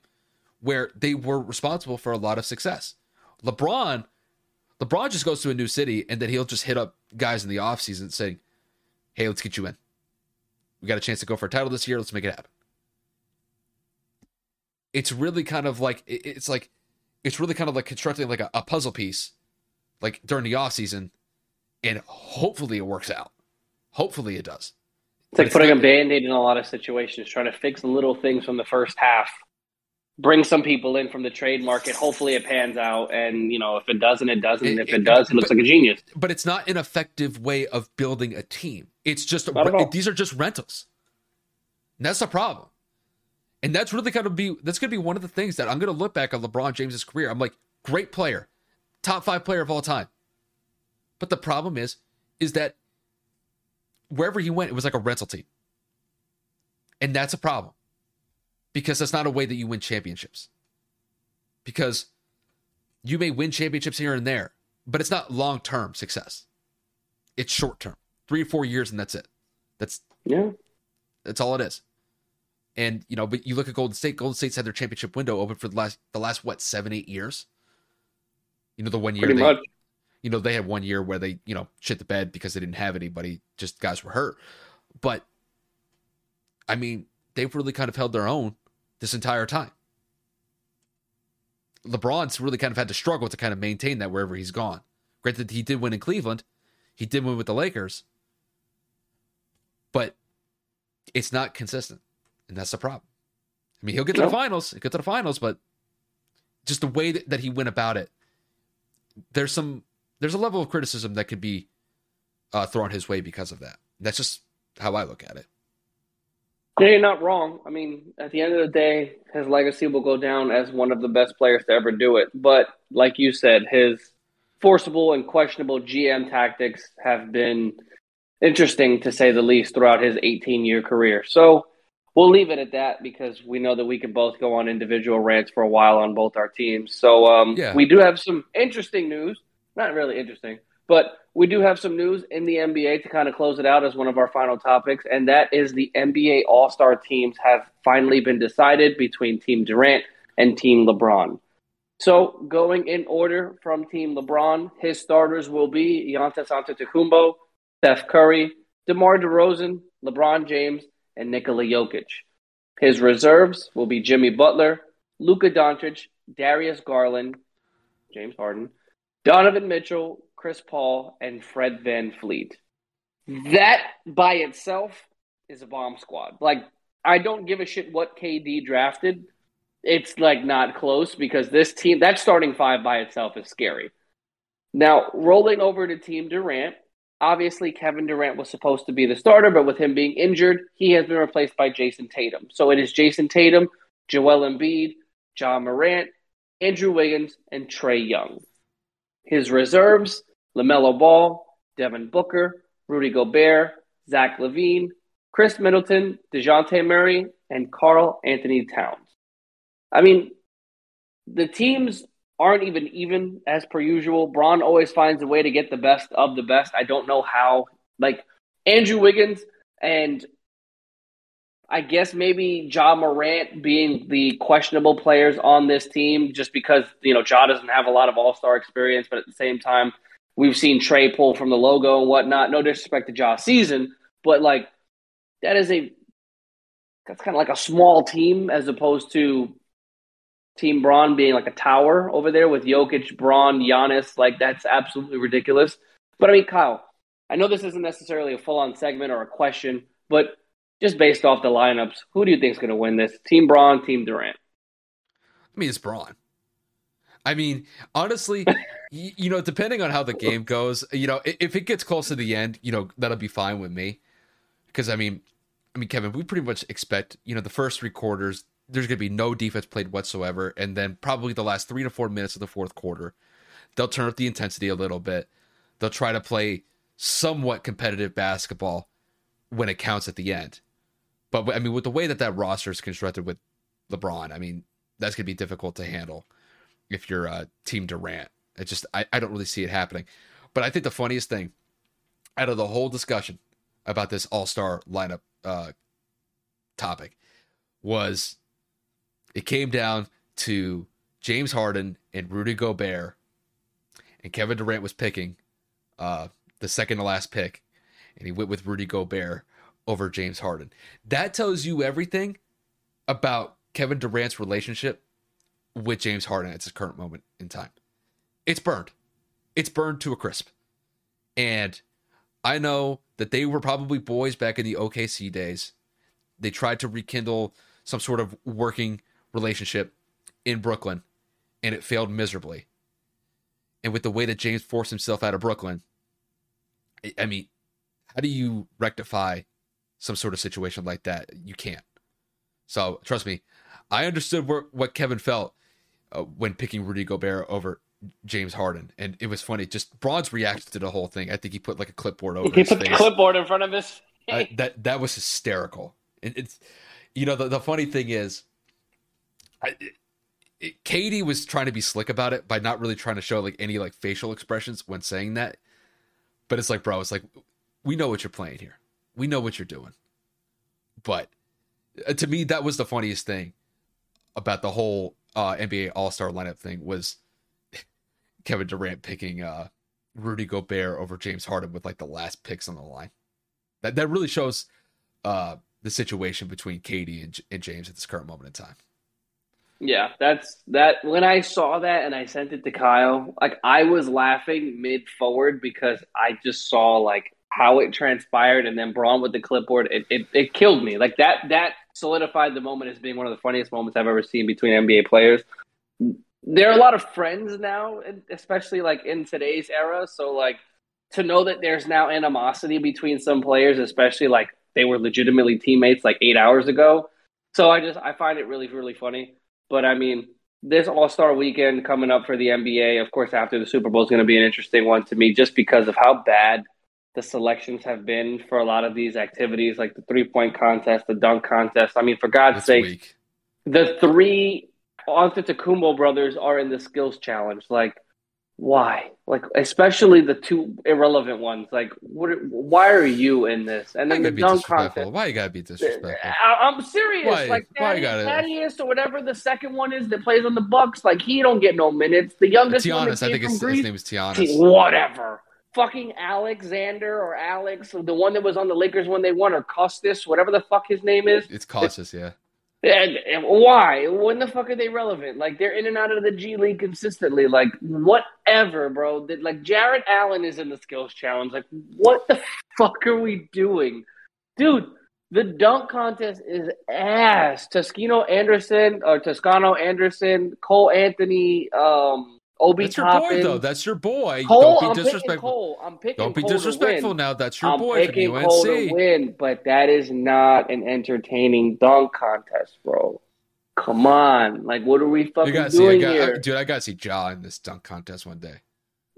where they were responsible for a lot of success. LeBron, LeBron just goes to a new city, and then he'll just hit up guys in the offseason saying, hey, let's get you in. We got a chance to go for a title this year. Let's make it happen. It's really kind of like, it's like, it's really kind of like constructing like a, a puzzle piece, like during the offseason, and hopefully it works out. Hopefully it does. It's like it's putting not, a Band-Aid in a lot of situations, trying to fix little things from the first half. Bring some people in from the trade market. Hopefully it pans out. And, you know, if it doesn't, it doesn't. It, if it, it does, it but, looks like a genius. But it's not an effective way of building a team. It's just, a, these are just rentals. And that's the problem. And that's really going to be, that's going to be one of the things that I'm going to look back on LeBron James's career. I'm like, great player, top five player of all time. But the problem is, is that wherever he went, it was like a rental team. And that's a problem. Because that's not a way that you win championships. Because you may win championships here and there, but it's not long-term success. It's short-term. Three or four years and that's it. That's yeah. That's all it is. And, you know, but you look at Golden State. Golden State's had their championship window open for the last, the last what, seven, eight years? You know, the one year. Pretty they, much. You know, they had one year where they, you know, shit the bed because they didn't have anybody. Just guys were hurt. But, I mean, they've really kind of held their own this entire time. LeBron's really kind of had to struggle to kind of maintain that wherever he's gone. Granted, he did win in Cleveland. He did win with the Lakers. But it's not consistent. And that's the problem. I mean, he'll get to the finals. He'll get to the finals, but just the way that, that he went about it, there's some, there's a level of criticism that could be uh, thrown his way because of that. That's just how I look at it. Yeah, you're not wrong. I mean, at the end of the day, his legacy will go down as one of the best players to ever do it. But like you said, his forcible and questionable G M tactics have been interesting, to say the least, throughout his eighteen-year career. So we'll leave it at that, because we know that we can both go on individual rants for a while on both our teams. So um, yeah. We do have some interesting news. Not really interesting, but we do have some news in the N B A to kind of close it out as one of our final topics, and that is the N B A All-Star teams have finally been decided between Team Durant and Team LeBron. So going in order from Team LeBron, his starters will be Giannis Antetokounmpo, Seth Curry, DeMar DeRozan, LeBron James, and Nikola Jokic. His reserves will be Jimmy Butler, Luka Doncic, Darius Garland, James Harden, Donovan Mitchell, Chris Paul, and Fred VanVleet. That by itself is a bomb squad. Like, I don't give a shit what K D drafted. It's, like, not close, because this team, that starting five by itself is scary. Now, rolling over to Team Durant, obviously Kevin Durant was supposed to be the starter, but with him being injured, he has been replaced by Jason Tatum. So it is Jason Tatum, Joel Embiid, Ja Morant, Andrew Wiggins, and Trae Young. His reserves, LaMelo Ball, Devin Booker, Rudy Gobert, Zach LaVine, Chris Middleton, DeJounte Murray, and Karl Anthony Towns. I mean, the teams aren't even even as per usual. Bron always finds a way to get the best of the best. I don't know how. Like, Andrew Wiggins and I guess maybe Ja Morant being the questionable players on this team, just because, you know, Ja doesn't have a lot of all-star experience, but at the same time, we've seen Trey pull from the logo and whatnot. No disrespect to Ja's season, but, like, that is a – that's kind of like a small team, as opposed to Team Bron being like a tower over there with Jokic, Bron, Giannis. Like, that's absolutely ridiculous. But, I mean, Kyle, I know this isn't necessarily a full-on segment or a question, but – just based off the lineups, who do you think is going to win this? Team Bron, Team Durant? I mean, it's Bron. I mean, honestly, you, you know, depending on how the game goes, you know, if, if it gets close to the end, you know, that'll be fine with me. Because, I mean, I mean, Kevin, we pretty much expect, you know, the first three quarters, there's going to be no defense played whatsoever. And then probably the last three to four minutes of the fourth quarter, they'll turn up the intensity a little bit. They'll try to play somewhat competitive basketball when it counts at the end. But I mean, with the way that that roster is constructed with LeBron, I mean, that's going to be difficult to handle if you're uh, Team Durant. It just, I, I don't really see it happening. But I think the funniest thing out of the whole discussion about this all-star lineup uh, topic was it came down to James Harden and Rudy Gobert, and Kevin Durant was picking uh, the second to last pick, and he went with Rudy Gobert over James Harden. That tells you everything about Kevin Durant's relationship with James Harden at this current moment in time. It's burned. It's burned to a crisp. And I know that they were probably boys back in the O K C days. They tried to rekindle some sort of working relationship in Brooklyn, and it failed miserably. And with the way that James forced himself out of Brooklyn, I mean, how do you rectify some sort of situation like that? You can't. So trust me, I understood where, what Kevin felt uh, when picking Rudy Gobert over James Harden. And it was funny. Just Braun's reaction to the whole thing. I think he put like a clipboard over he his put face. The clipboard in front of his uh, that, that was hysterical. And it's, you know, the, the funny thing is, I, it, it, Katie was trying to be slick about it by not really trying to show like any like facial expressions when saying that. But it's like, bro, it's like, we know what you're playing here. We know what you're doing. But to me, that was the funniest thing about the whole uh, N B A All-Star lineup thing was Kevin Durant picking uh, Rudy Gobert over James Harden with like the last picks on the line. That that really shows uh, the situation between K D and, and James at this current moment in time. Yeah, that's that. When I saw that and I sent it to Kyle, like I was laughing mid forward because I just saw like how it transpired, and then Braun with the clipboard, it, it it killed me. Like that that solidified the moment as being one of the funniest moments I've ever seen between N B A players. There are a lot of friends now, especially like in today's era. So like to know that there's now animosity between some players, especially like they were legitimately teammates like eight hours ago. So I just I find it really really funny. But I mean, this All-Star weekend coming up for the N B A, of course, after the Super Bowl is going to be an interesting one to me, just because of how bad the selections have been for a lot of these activities, like the three-point contest, the dunk contest. I mean, for God's That's sake, weak. The three Antetokounmpo brothers are in the skills challenge. Like, why? Like, especially the two irrelevant ones. Like, what? Why are you in this? And then the dunk contest. Why you gotta be disrespectful? I, I'm serious. Why, like, why Thaddeus, Thaddeus or whatever the second one is that plays on the Bucks. Like, he don't get no minutes. The youngest one, Giannis, I think his, his name is Giannis. Whatever. Fucking Alexander or Alex, the one that was on the Lakers when they won, or Costas, whatever the fuck his name is. It's Costas, yeah. And, and why? When the fuck are they relevant? Like, they're in and out of the G League consistently. Like, whatever, bro. Like, Jared Allen is in the skills challenge. Like, what the fuck are we doing? Dude, the dunk contest is ass. Toscano Anderson, or Toscano Anderson, Cole Anthony, um, Obi That's Toppin. Your boy, though. That's your boy. Cole, Don't be I'm disrespectful. Cole. I'm picking Don't be Cole disrespectful now. That's your I'm boy from U N C. Cole to win, but that is not an entertaining dunk contest, bro. Come on. Like, what are we fucking doing see, I got, here? I, dude, I got to see Ja in this dunk contest one day.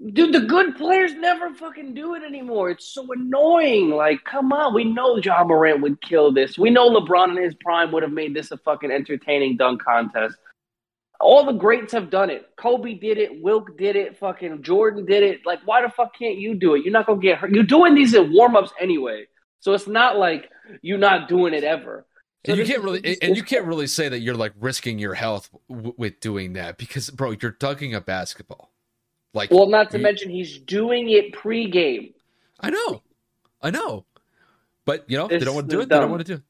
Dude, the good players never fucking do it anymore. It's so annoying. Like, come on. We know Ja Morant would kill this. We know LeBron in his prime would have made this a fucking entertaining dunk contest. All the greats have done it. Kobe did it. Wilk did it. Fucking Jordan did it. Like, why the fuck can't you do it? You're not going to get hurt. You're doing these at warm-ups anyway. So it's not like you're not doing it ever. So and you can't really and, and you can't really say that you're, like, risking your health w- with doing that because, bro, you're dunking a basketball. Like, Well, not to you, mention he's doing it pregame. I know. I know. But, you know, it's, they don't want to do it. Dumb. They don't want to do it.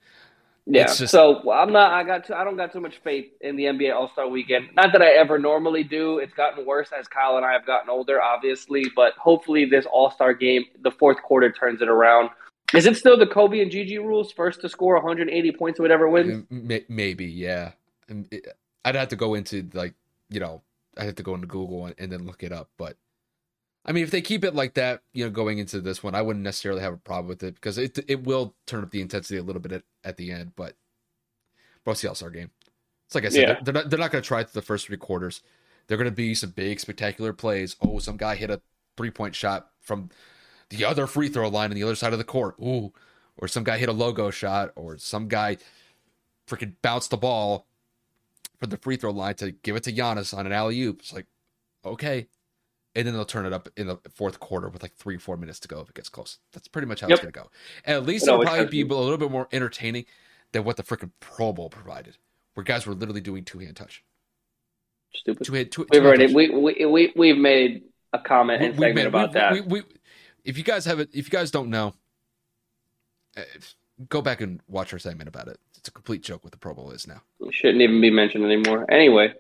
Yeah, just... so I'm not. I got. Too, I don't got too much faith in the N B A All-Star Weekend. Not that I ever normally do. It's gotten worse as Kyle and I have gotten older, obviously. But hopefully, this All-Star game, the fourth quarter, turns it around. Is it still the Kobe and Gigi rules? First to score one hundred eighty points, whatever wins. Maybe, yeah. I'd have to go into like you know, I'd have to go into Google and, and then look it up. But I mean, if they keep it like that, you know, going into this one, I wouldn't necessarily have a problem with it because it it will turn up the intensity a little bit at, at the end. But we'll see All-Star game. It's like I said, yeah. they're, they're not they're not going to try it through the first three quarters. They're going to be some big, spectacular plays. Oh, some guy hit a three-point shot from the other free throw line on the other side of the court. Ooh, or some guy hit a logo shot, or some guy freaking bounced the ball from the free throw line to give it to Giannis on an alley-oop. It's like, okay. And then they'll turn it up in the fourth quarter with like three, four minutes to go if it gets close. That's pretty much how yep. it's going to go. And at least it it'll probably be a little bit more entertaining than what the freaking Pro Bowl provided, where guys were literally doing two-hand touch. Stupid. Two-hand, two, we've two already touch. We, we, we, we've made a comment we, and segment made, about we, that. We, we, we, if you guys haven't, if you guys don't know, go back and watch our segment about it. It's a complete joke what the Pro Bowl is now. It shouldn't even be mentioned anymore. Anyway.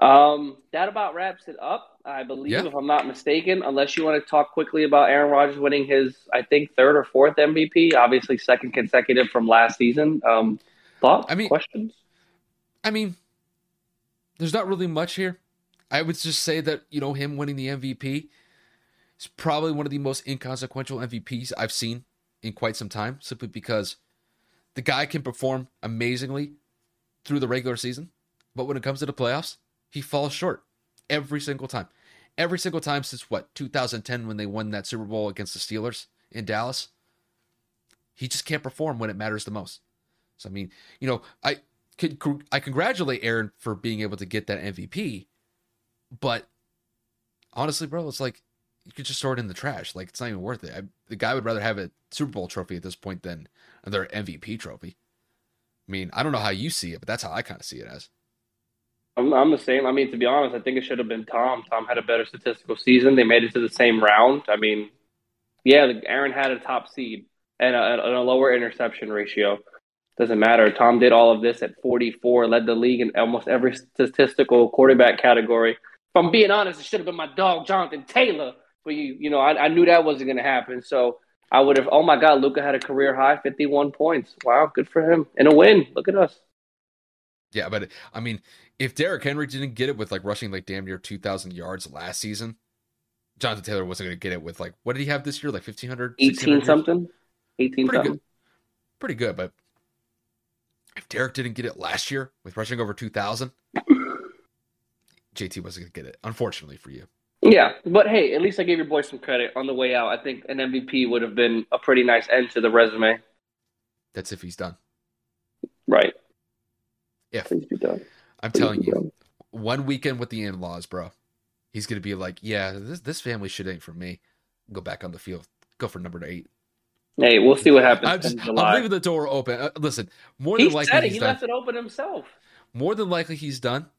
Um, that about wraps it up, I believe, yeah. if I'm not mistaken, unless you want to talk quickly about Aaron Rodgers winning his, I think, third or fourth M V P, obviously second consecutive from last season. Um, thoughts? I mean, questions? I mean, there's not really much here. I would just say that, you know, him winning the M V P is probably one of the most inconsequential M V Ps I've seen in quite some time, simply because the guy can perform amazingly through the regular season, but when it comes to the playoffs, he falls short every single time. Every single time since, what, two thousand ten when they won that Super Bowl against the Steelers in Dallas. He just can't perform when it matters the most. So, I mean, you know, I could, I congratulate Aaron for being able to get that M V P, but honestly, bro, it's like you could just throw it in the trash. Like, it's not even worth it. I, the guy would rather have a Super Bowl trophy at this point than another M V P trophy. I mean, I don't know how you see it, but that's how I kind of see it as. I'm, I'm the same. I mean, to be honest, I think it should have been Tom. Tom had a better statistical season. They made it to the same round. I mean, yeah, Aaron had a top seed and a, and a lower interception ratio. Doesn't matter. Tom did all of this at forty-four, led the league in almost every statistical quarterback category. If I'm being honest, it should have been my dog, Jonathan Taylor. But, you you know, I, I knew that wasn't going to happen. So I would have, oh, my God, Luka had a career high, fifty-one points. Wow, good for him. And a win. Look at us. Yeah, but, I mean, if Derrick Henry didn't get it with, like, rushing, like, damn near two thousand yards last season, Jonathan Taylor wasn't going to get it with, like, what did he have this year? Like, fifteen hundred? eighteen-something? eighteen-something. Pretty good, but if Derrick didn't get it last year with rushing over two thousand, J T wasn't going to get it, unfortunately for you. Yeah, but, hey, at least I gave your boy some credit on the way out. I think an M V P would have been a pretty nice end to the resume. That's if he's done. Right. Yeah, I'm telling you, one weekend with the in-laws, bro, he's gonna be like, "Yeah, this this family shit ain't for me." Go back on the field, go for number eight. Hey, we'll see what happens. I'm, just, I'm leaving the door open. Uh, listen, more than he likely said it. He's he done. left it open himself. More than likely, he's done.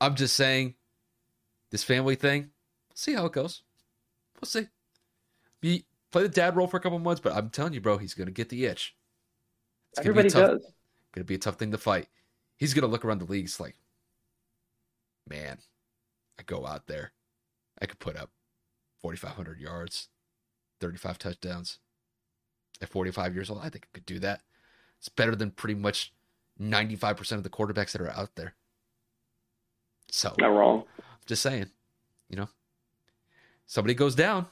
I'm just saying, this family thing. See how it goes. We'll see. Be play the dad role for a couple months, but I'm telling you, bro, he's gonna get the itch. It's Everybody does. Going to be a tough thing to fight. He's going to look around the leagues like, man, I go out there. I could put up forty-five hundred yards, thirty-five touchdowns. At forty-five years old, I think I could do that. It's better than pretty much ninety-five percent of the quarterbacks that are out there. So, not wrong. Just saying, you know, somebody goes down.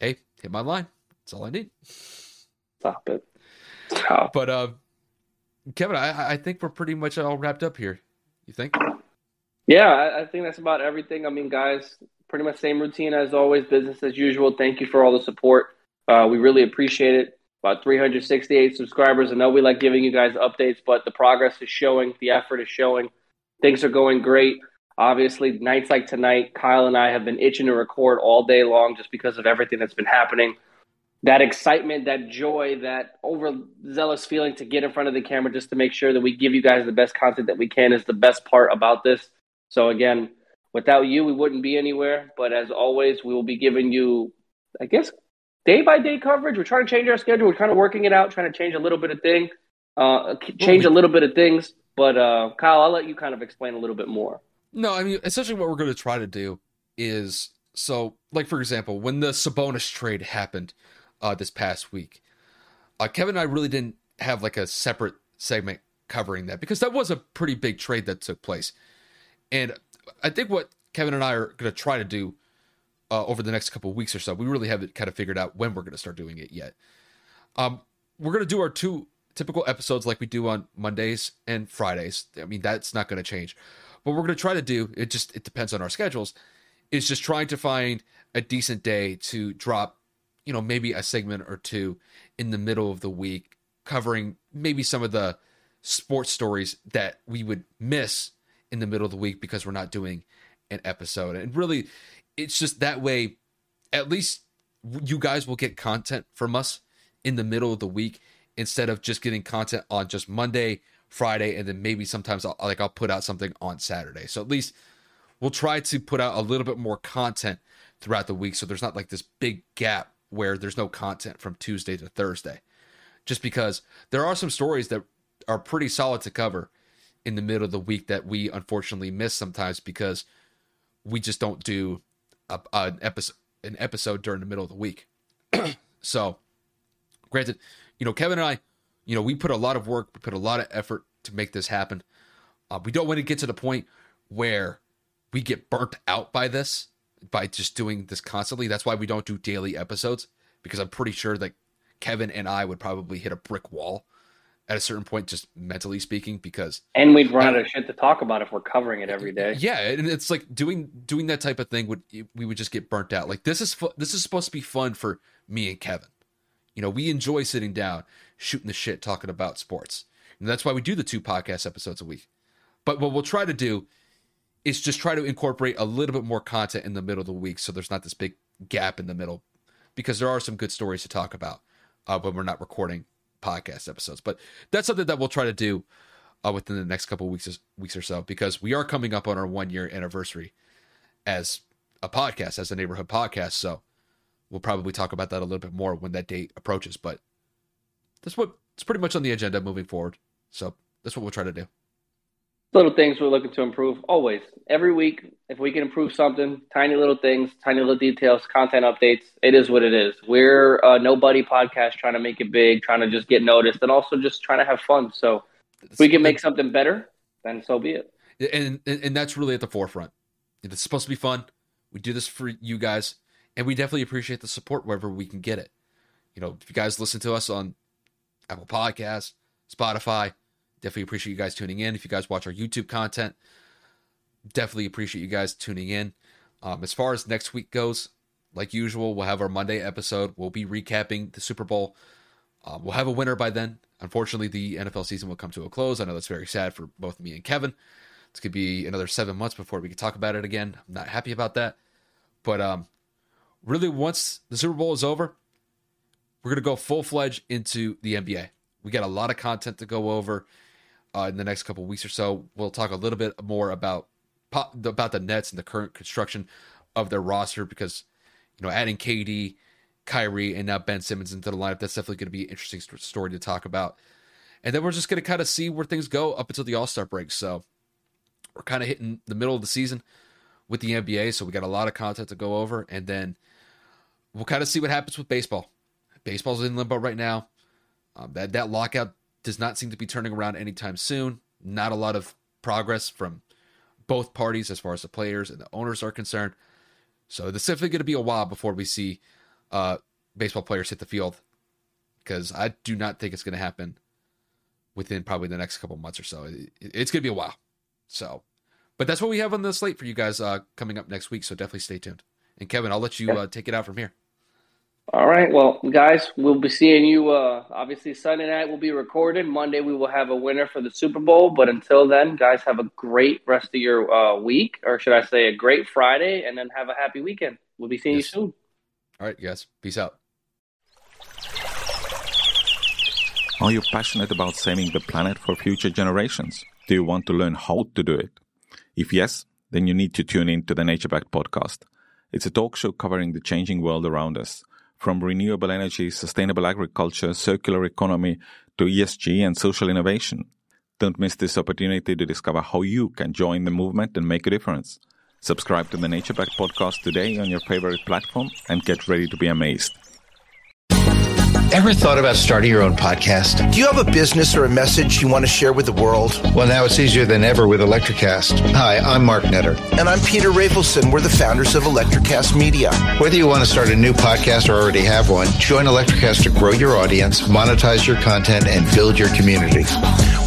Hey, hit my line. That's all I need. Stop it. Stop. But, um, uh, Kevin, I, I think we're pretty much all wrapped up here. You think? Yeah, I, I think that's about everything. I mean, guys, pretty much same routine as always, business as usual. Thank you for all the support. Uh, we really appreciate it. About three hundred sixty-eight subscribers. I know we like giving you guys updates, but the progress is showing. The effort is showing. Things are going great. Obviously, nights like tonight, Kyle and I have been itching to record all day long just because of everything that's been happening. That excitement, that joy, that overzealous feeling to get in front of the camera just to make sure that we give you guys the best content that we can is the best part about this. So, again, without you, we wouldn't be anywhere. But as always, we will be giving you, I guess, day-by-day coverage. We're trying to change our schedule. We're kind of working it out, trying to change a little bit of thing, uh, change a little bit of things. But, uh, Kyle, I'll let you kind of explain a little bit more. No, I mean, essentially what we're going to try to do is, so, like, for example, when the Sabonis trade happened, Uh, this past week, uh, Kevin and I really didn't have like a separate segment covering that because that was a pretty big trade that took place. And I think what Kevin and I are going to try to do uh, over the next couple of weeks or so, we really haven't kind of figured out when we're going to start doing it yet. Um, we're going to do our two typical episodes like we do on Mondays and Fridays. I mean, that's not going to change. But we're going to try to do, it just it depends on our schedules, is just trying to find a decent day to drop you know, maybe a segment or two in the middle of the week covering maybe some of the sports stories that we would miss in the middle of the week because we're not doing an episode. And really, it's just that way, at least you guys will get content from us in the middle of the week instead of just getting content on just Monday, Friday, and then maybe sometimes I'll, like I'll put out something on Saturday. So at least we'll try to put out a little bit more content throughout the week so there's not like this big gap where there's no content from Tuesday to Thursday, just because there are some stories that are pretty solid to cover in the middle of the week that we unfortunately miss sometimes because we just don't do a, a, an episode an episode during the middle of the week. So granted, you know, Kevin and I, you know, we put a lot of work, we put a lot of effort to make this happen. Uh, we don't want to get to the point where we get burnt out by this, by just doing this constantly. That's why we don't do daily episodes, because I'm pretty sure that Kevin and I would probably hit a brick wall at a certain point, just mentally speaking, because... And we'd run out of shit to talk about if we're covering it every day. Yeah, and it's like doing doing that type of thing, would we would just get burnt out. Like, this is fu- this is supposed to be fun for me and Kevin. You know, we enjoy sitting down, shooting the shit, talking about sports. And that's why we do the two podcast episodes a week. But what we'll try to do is just try to incorporate a little bit more content in the middle of the week so there's not this big gap in the middle, because there are some good stories to talk about uh, when we're not recording podcast episodes. But that's something that we'll try to do uh, within the next couple of weeks, weeks or so, because we are coming up on our one year anniversary as a podcast, as a neighborhood podcast. So we'll probably talk about that a little bit more when that date approaches, but that's what it's pretty much on the agenda moving forward. So that's what we'll try to do. Little things we're looking to improve always, every week. If we can improve something, tiny little things, tiny little details, content updates, it is what it is. We're a nobody podcast trying to make it big, trying to just get noticed, and also just trying to have fun. So if we can make something better, then so be it. And, and and that's really at the forefront. It's supposed to be fun. We do this for you guys, and we definitely appreciate the support wherever we can get it. You know, if you guys listen to us on Apple Podcasts, Spotify, definitely appreciate you guys tuning in. If you guys watch our YouTube content, definitely appreciate you guys tuning in. Um, as far as next week goes, like usual, we'll have our Monday episode. We'll be recapping the Super Bowl. Uh, we'll have a winner by then. Unfortunately, the N F L season will come to a close. I know that's very sad for both me and Kevin. It's going to be another seven months before we can talk about it again. I'm not happy about that. But um, really, once the Super Bowl is over, we're going to go full-fledged into the N B A. We got a lot of content to go over. Uh, in the next couple of weeks or so, we'll talk a little bit more about about the Nets and the current construction of their roster, because, you know, adding K D, Kyrie, and now Ben Simmons into the lineup, that's definitely going to be an interesting story to talk about. And then we're just going to kind of see where things go up until the All-Star break. So we're kind of hitting the middle of the season with the N B A, so we got a lot of content to go over. And then we'll kind of see what happens with baseball. Baseball's in limbo right now. Um, that that lockout does not seem to be turning around anytime soon. Not a lot of progress from both parties as far as the players and the owners are concerned. So it's definitely going to be a while before we see uh, baseball players hit the field, because I do not think it's going to happen within probably the next couple months or so. It, it's going to be a while. So, but that's what we have on the slate for you guys uh, coming up next week. So definitely stay tuned. And Kevin, I'll let you uh, take it out from here. All right, well, guys, we'll be seeing you. Uh, obviously, Sunday night will be recorded. Monday, we will have a winner for the Super Bowl. But until then, guys, have a great rest of your uh, week, or should I say a great Friday, and then have a happy weekend. We'll be seeing yes. you soon. All right, guys, peace out. Are you passionate about saving the planet for future generations? Do you want to learn how to do it? If yes, then you need to tune in to the Nature Backed Podcast. It's a talk show covering the changing world around us. From renewable energy, sustainable agriculture, circular economy, to E S G and social innovation. Don't miss this opportunity to discover how you can join the movement and make a difference. Subscribe to the Nature Backed Podcast today on your favorite platform and get ready to be amazed. Ever thought about starting your own podcast? Do you have a business or a message you want to share with the world? Well, now it's easier than ever with Electrocast. Hi, I'm Mark Netter. And I'm Peter Rafelson. We're the founders of Electrocast Media. Whether you want to start a new podcast or already have one, join Electrocast to grow your audience, monetize your content, and build your community.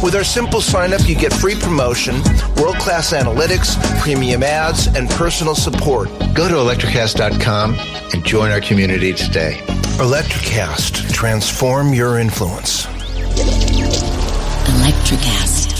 With our simple sign-up, you get free promotion, world-class analytics, premium ads, and personal support. Go to electrocast dot com and join our community today. Electrocast. Transform your influence. Electrocast.